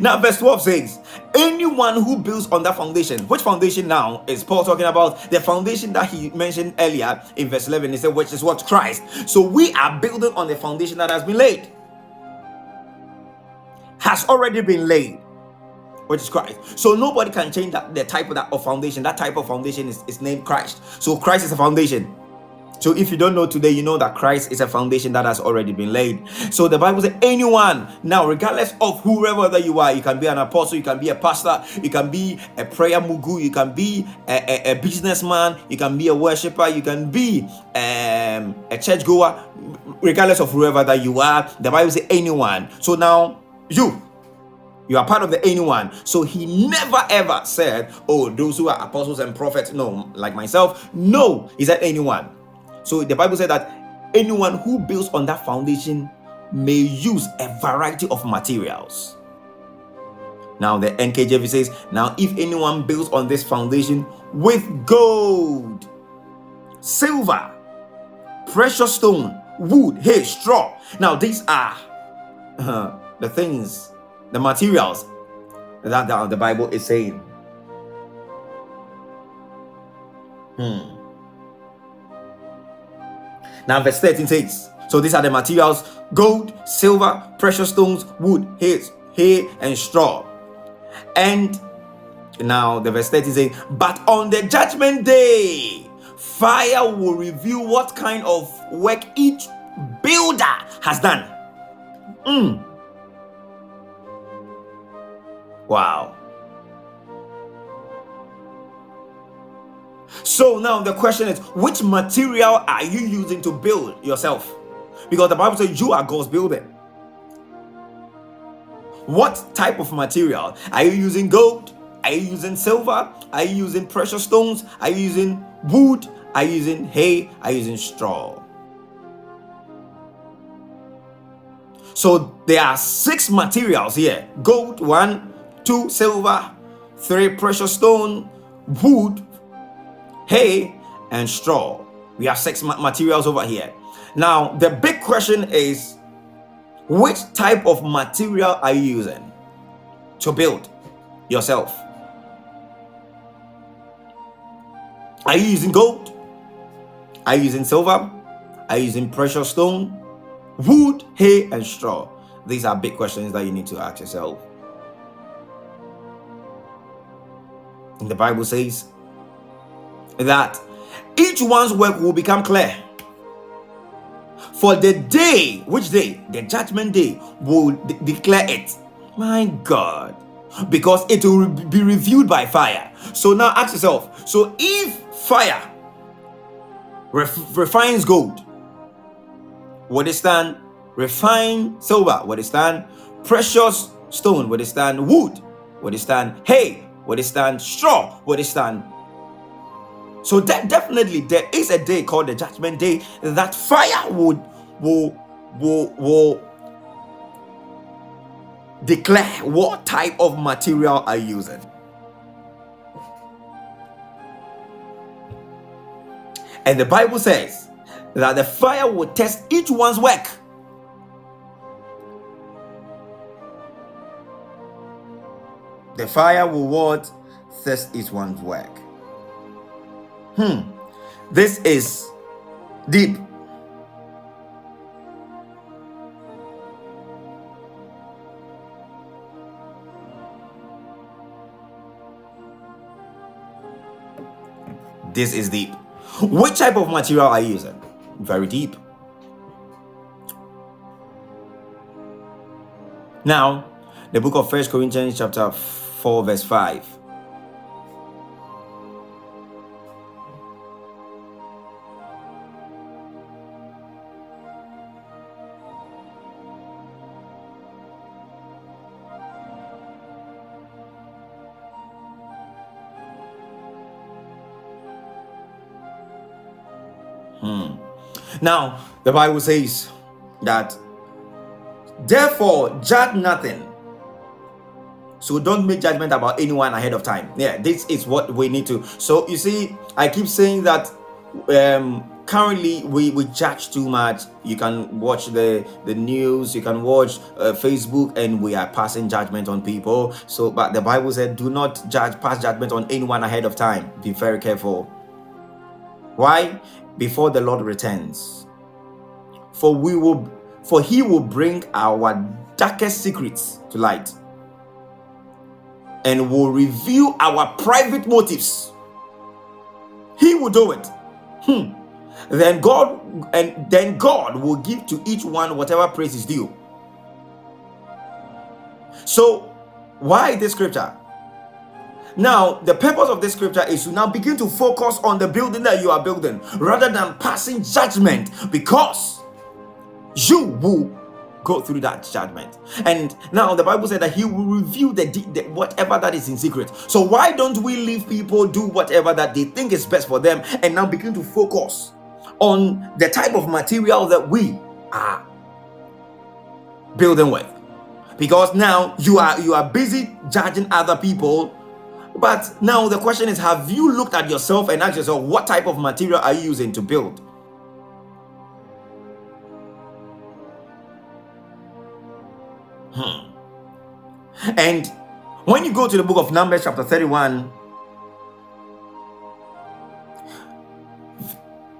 Now, verse twelve says, anyone who builds on that foundation. Which foundation now is Paul talking about? The foundation that he mentioned earlier in verse eleven. He said, which is what? Christ. So we are building on the foundation that has been laid. Has already been laid. which is Christ. So nobody can change that the type of that of foundation. That type of foundation is, is named Christ. So Christ is a foundation. So if you don't know today, you know that Christ is a foundation that has already been laid. So the Bible says anyone, now regardless of whoever that you are, you can be an apostle, you can be a pastor, you can be a prayer mugu, you can be a, a, a businessman, you can be a worshiper, you can be um, a churchgoer, regardless of whoever that you are, the Bible says anyone. So now you, you are part of the anyone. So he never ever said, oh, those who are apostles and prophets, no, like myself, no, he said anyone. So the Bible said that anyone who builds on that foundation may use a variety of materials. Now the N K J V says, now if anyone builds on this foundation with gold, silver, precious stone, wood, hay, straw. Now these are uh, the things, the materials that the, the Bible is saying. Hmm. Now verse thirteen says, so these are the materials: gold, silver, precious stones, wood, hay, hay, and straw. And now the verse thirteen says, but on the judgment day, fire will reveal what kind of work each builder has done. Mm. Wow. So now the question is, which material are you using to build yourself? Because the Bible says you are God's building. What type of material? Are you using gold? Are you using silver? Are you using precious stones? Are you using wood? Are you using hay? Are you using straw? So there are six materials here. Gold, one, two, silver, three, precious stone, wood, hay, and straw. We have six ma- materials over here. Now the big question is, which type of material are you using to build yourself? Are you using gold? Are you using silver? Are you using precious stone, wood, hay, and straw? These are big questions that you need to ask yourself. And the Bible says that each one's work will become clear, for the day, which day? The judgment day will de- declare it. My God, because it will be reviewed by fire. So now ask yourself, so if fire ref- refines gold, would it stand? Refine silver, would it stand? Precious stone, would it stand? Wood, would it stand? Hay, would it stand? Straw, would it stand? So that definitely there is a day called the judgment day that fire would will will will declare what type of material are you using. And the Bible says that the fire will test each one's work. The fire will what? Test each one's work. Hmm. This is deep. This is deep. Which type of material are you using? Very deep. Now, the book of First Corinthians chapter four verse five. Now, the Bible says that, therefore, judge nothing. So don't make judgment about anyone ahead of time. Yeah, this is what we need to. So you see, I keep saying that um, currently we, we judge too much. You can watch the, the news, you can watch uh, Facebook, and we are passing judgment on people. So, but the Bible said, do not judge, pass judgment on anyone ahead of time. Be very careful. Why? Before the Lord returns, for we will for he will bring our darkest secrets to light. and will reveal our private motives. He will do it. Hmm. Then God and then God will give to each one whatever praise is due. So, why this scripture? Now, the purpose of this scripture is to now begin to focus on the building that you are building rather than passing judgment, because you will go through that judgment. And now the Bible said that he will reveal the, the whatever that is in secret. So why don't we leave people do whatever that they think is best for them and now begin to focus on the type of material that we are building with? Because now you are you are busy judging other people. But now the question is, have you looked at yourself and asked yourself, what type of material are you using to build? Hmm. And when you go to the book of Numbers chapter thirty-one,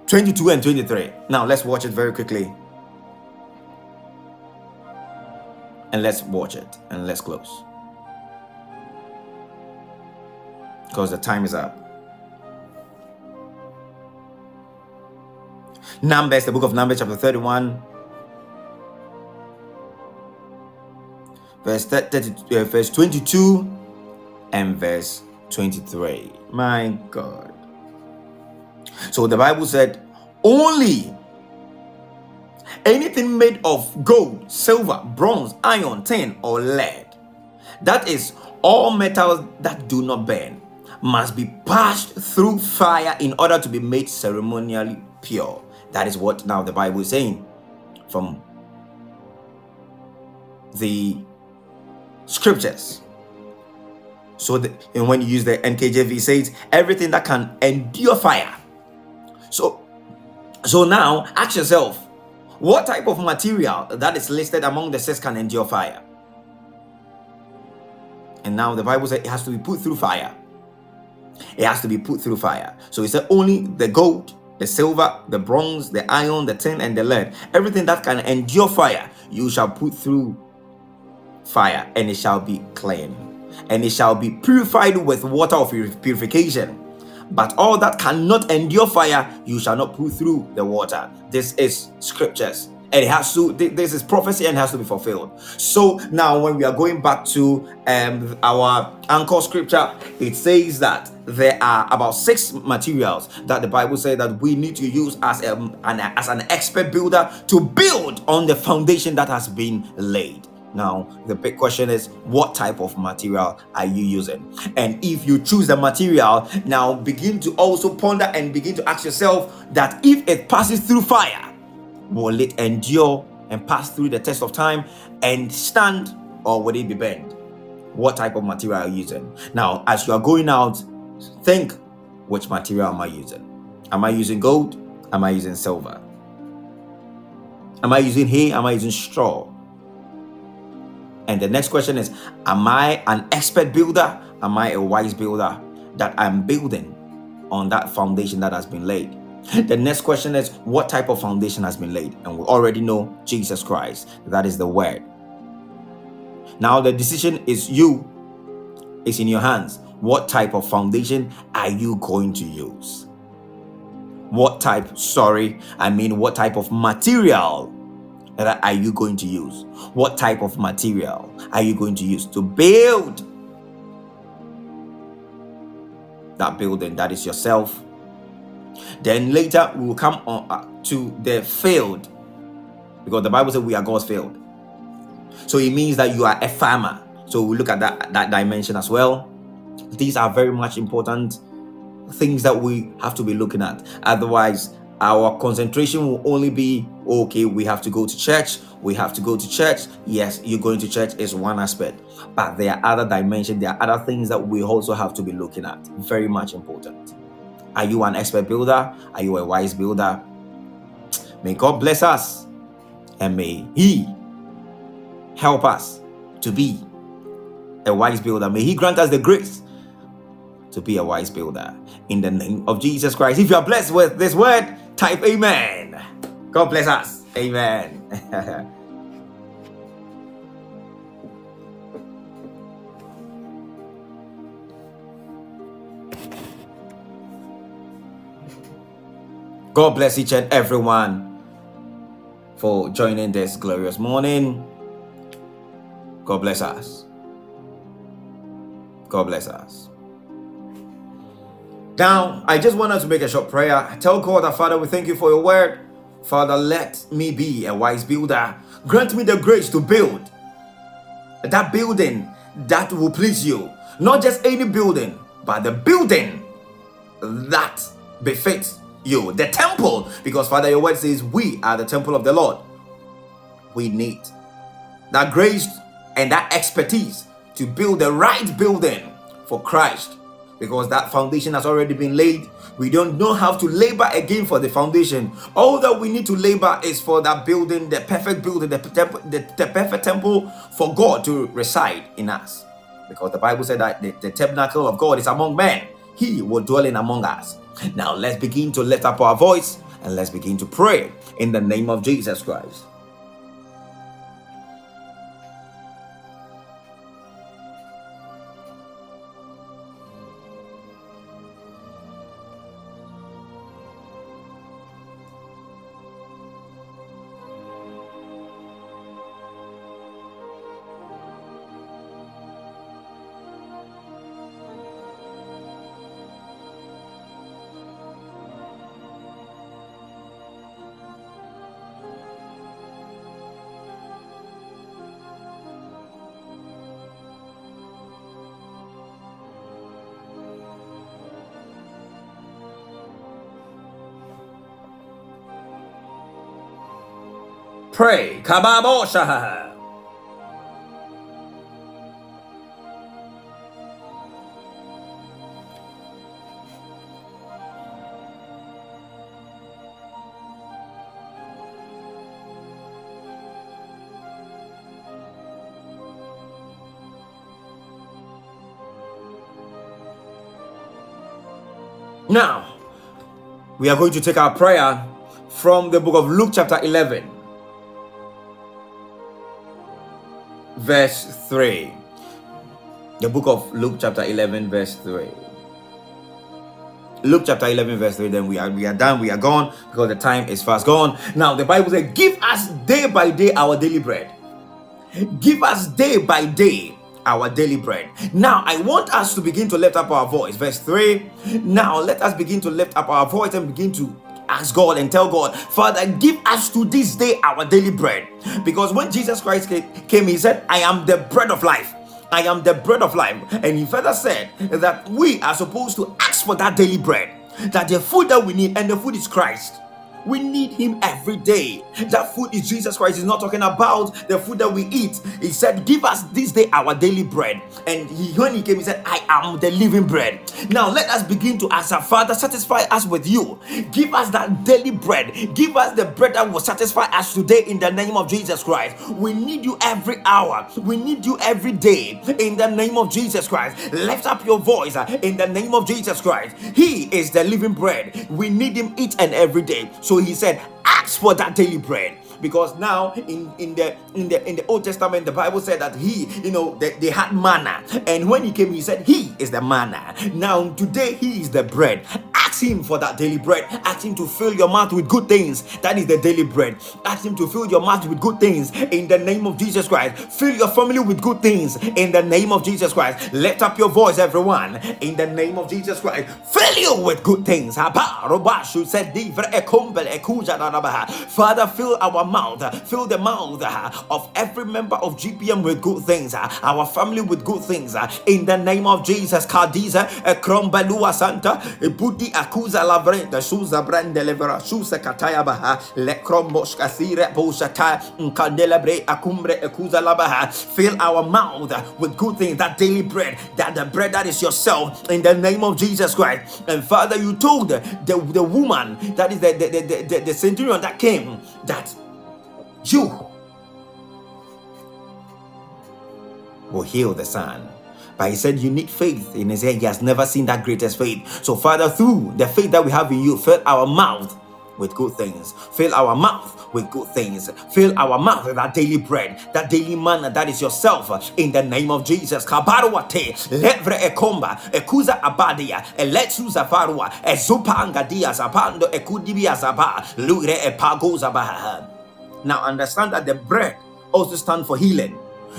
twenty-two and twenty-three. Now let's watch it very quickly. And let's watch it and let's close, because the time is up. Numbers, the book of Numbers chapter thirty-one, verse thirty, uh, verse twenty-two and verse twenty-three. My God. So the Bible said, only anything made of gold, silver, bronze, iron, tin, or lead, that is, all metals that do not burn, must be passed through fire in order to be made ceremonially pure. That is what now the Bible is saying from the scriptures. So the, and when you use the N K J V, it says everything that can endure fire. So, so now ask yourself, what type of material that is listed among the six can endure fire? And now the Bible says it has to be put through fire. It has to be put through fire. So he said only the gold, the silver, the bronze, the iron, the tin, and the lead, everything that can endure fire, you shall put through fire, and it shall be clean, and it shall be purified with water of purification. But all that cannot endure fire, you shall not put through the water. This is scriptures, and it has to, this is prophecy, and it has to be fulfilled. So now when we are going back to um, our anchor scripture, it says that there are about six materials that the Bible says that we need to use as, a, an, as an expert builder to build on the foundation that has been laid. Now, the big question is, what type of material are you using? And if you choose the material, now begin to also ponder and begin to ask yourself that if it passes through fire, will it endure and pass through the test of time and stand, or will it be bent? What type of material are you using? Now, as you are going out, think, which material am I using? Am I using gold? Am I using silver? Am I using hay? Am I using straw? And the next question is, am I an expert builder? Am I a wise builder, that I'm building on that foundation that has been laid? The next question is, what type of foundation has been laid? And we already know Jesus Christ. That is the word. Now the decision is you. It's in your hands. What type of foundation are you going to use? What type, sorry, I mean what type of material that are you going to use? What type of material are you going to use to build that building? That is yourself. Then later we will come on uh, to the field, because the Bible says we are God's field. So it means that you are a farmer. So we look at that that dimension as well. These are very much important things that we have to be looking at. Otherwise, our concentration will only be, okay, we have to go to church. We have to go to church. Yes, you going to church is one aspect, but there are other dimensions. There are other things that we also have to be looking at. Very much important. Are you an expert builder? Are you a wise builder? May God bless us, and may He help us to be a wise builder. May He grant us the grace to be a wise builder in the name of Jesus Christ. If you are blessed with this word, type amen. God bless us. Amen. God bless each and everyone for joining this glorious morning. God bless us. God bless us. Now, I just wanted to make a short prayer. Tell God our Father, we thank you for your word. Father, let me be a wise builder. Grant me the grace to build that building that will please you. Not just any building, but the building that befits you, the temple. Because Father, your word says we are the temple of the Lord. We need that grace and that expertise to build the right building for Christ, because that foundation has already been laid. We don't know how to labor again for the foundation. All that we need to labor is for that building, the perfect building, the, temp- the, the perfect temple for God to reside in us. Because the Bible said that the, the tabernacle of God is among men. He will dwell in among us. Now let's begin to lift up our voice and let's begin to pray in the name of Jesus Christ. Pray. Kababosha. Now, we are going to take our prayer from the book of Luke chapter eleven. Verse three. The book of Luke chapter eleven verse three. Luke chapter eleven verse three. Then we are we are done. We are gone because the time is fast gone. Now the Bible says, give us day by day our daily bread. Give us day by day our daily bread. Now I want us to begin to lift up our voice. Verse three. Now let us begin to lift up our voice and begin to ask God and tell God, Father, give us to this day our daily bread. Because when Jesus Christ came, he said, I am the bread of life. I am the bread of life. And he further said that we are supposed to ask for that daily bread, that the food that we need, and the food is Christ. We need him every day. That food is Jesus Christ. He's not talking about the food that we eat. He said, give us this day our daily bread. And he, when he came, he said, I am the living bread. Now let us begin to ask our Father, satisfy us with you. Give us that daily bread. Give us the bread that will satisfy us today in the name of Jesus Christ. We need you every hour. We need you every day in the name of Jesus Christ. Lift up your voice in the name of Jesus Christ. He is the living bread. We need him each and every day. So he said, ask for that daily bread. Because now in in the in the in the Old Testament, the Bible said that he, you know, they, they had manna, and when he came, he said he is the manna. Now today he is the bread. Ask him for that daily bread. Ask him to fill your mouth with good things. That is the daily bread. Ask him to fill your mouth with good things in the name of Jesus Christ. Fill your family with good things in the name of Jesus Christ. Lift up your voice, everyone, in the name of Jesus Christ. Fill you with good things. Father, fill our mouth, fill the mouth of every member of G P M with good things, our family with good things, in the name of Jesus. Kadiza Krombalua Santa Budi Akuza Labre the Suza Brand Delivera Susa Katayabaha Le Kromboska Sire Bosata Nkandelabre Akumbre Akuza Labaha. Fill our mouth with good things, that daily bread, that the bread that is yourself, in the name of Jesus Christ. And Father, you told the, the, the woman, that is the the, the, the the centurion that came, that you will heal the son. But he said you need faith. And he said he has never seen that greatest faith. So Father, through the faith that we have in you, fill our mouth with good things. Fill our mouth with good things. Fill our mouth with our daily bread, that daily manna that is yourself, in the name of Jesus. Kabaruate, levre ekomba, ekuza abadia, eletsuza farua, ezupa angadia zapando ekudibia zaba, lure epago zabaha. Now understand that the bread also stands for healing.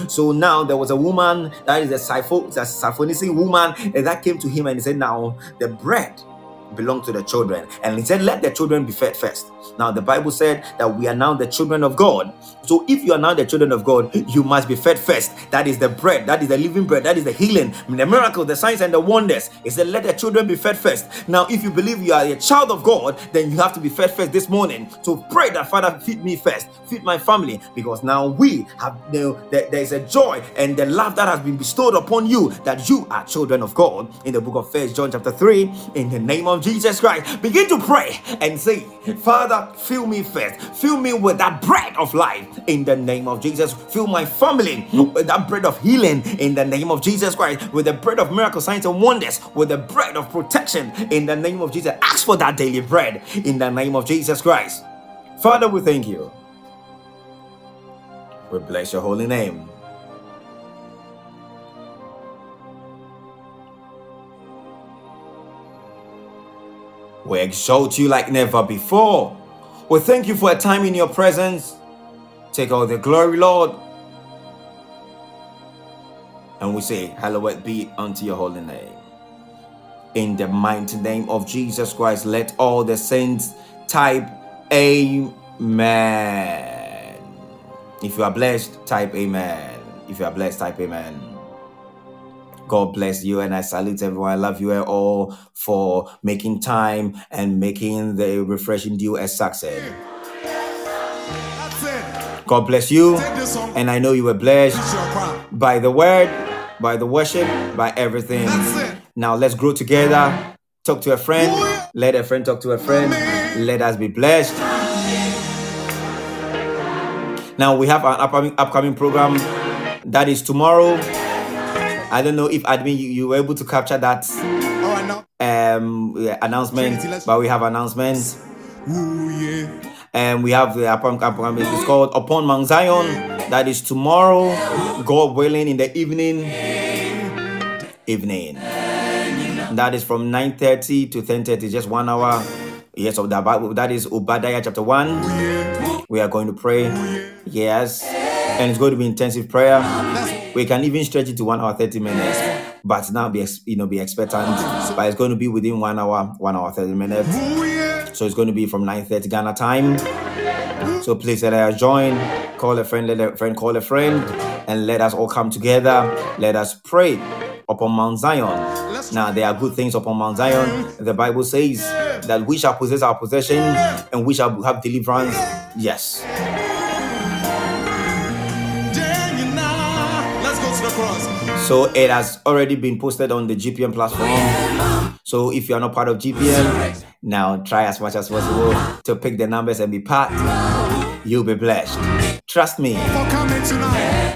So now there was a woman, that is a Syphonician woman, and that came to him and he said, now the bread belong to the children, and he said, let the children be fed first. Now the Bible said that we are now the children of God. So if you are now the children of God, you must be fed first. That is the bread, that is the living bread, that is the healing, the miracles, the signs and the wonders. He said, let the children be fed first. Now if you believe you are a child of God, then you have to be fed first this morning. So pray that, Father, feed me first, feed my family, because now we have, you know, there is a joy and the love that has been bestowed upon you, that you are children of God, in the book of First John chapter three, in the name of Jesus Christ. Begin to pray and say, Father, fill me first, fill me with that bread of life, in the name of Jesus. Fill my family with that bread of healing, in the name of Jesus Christ, with the bread of miracles, signs and wonders, with the bread of protection, in the name of Jesus. Ask for that daily bread, in the name of Jesus Christ. Father, we thank you, we bless your holy name. We exalt you like never before. We thank you for a time in your presence. Take all the glory, Lord. And we say, hallowed be unto your holy name. In the mighty name of Jesus Christ, let all the saints type amen. If you are blessed, type amen. If you are blessed, type amen. God bless you, and I salute everyone. I love you all for making time and making the refreshing due a success. God bless you, and I know you were blessed by the word, by the worship, by everything. Now let's grow together. Talk to a friend. Let a friend talk to a friend. Let us be blessed. Now we have an upcoming upcoming program that is tomorrow. I don't know if admin you, you were able to capture that um announcement, but we have announcements. Ooh, yeah. And we have the upon campaign. It's called Upon Mount Zion. That is tomorrow, God willing, in the evening. Evening. That is from nine thirty to ten thirty, just one hour. Yes, of that. That is Obadiah chapter one. We are going to pray. Yes, and it's going to be intensive prayer. We can even stretch it to one hour, thirty minutes, but now be you know be expectant. But it's going to be within one hour, one hour, thirty minutes. So it's going to be from nine thirty Ghana time. So please let us join. Call a friend, let a friend call a friend, and let us all come together. Let us pray upon Mount Zion. Now there are good things upon Mount Zion. The Bible says that we shall possess our possession and we shall have deliverance. Yes. So it has already been posted on the G P M platform. So if you are not part of G P M, now try as much as possible to pick the numbers and be part. You'll be blessed. Trust me.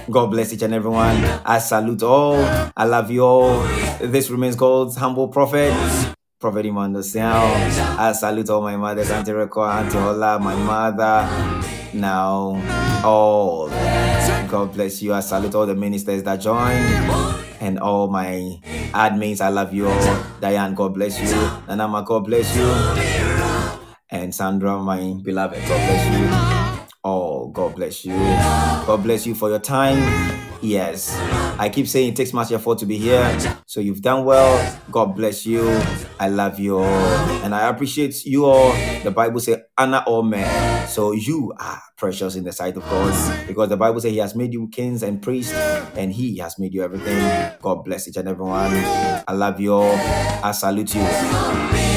God bless each and everyone. I salute all. I love you all. This remains God's humble prophet, Prophet Iman Dosiao. I salute all my mothers, Auntie Requa, Auntie Hola, my mother. Now, all. God bless you. I salute all the ministers that joined and all my admins. I love you all. Diane, God bless you. Nana, God bless you. And Sandra, my beloved, God bless you. Oh, God bless you. God bless you for your time. Yes, I keep saying it takes much effort to be here. So you've done well. God bless you. I love you all. And I appreciate you all. The Bible says, honor all men. So you are precious in the sight of God. Because the Bible says he has made you kings and priests. And he has made you everything. God bless each and everyone. I love you all. I salute you.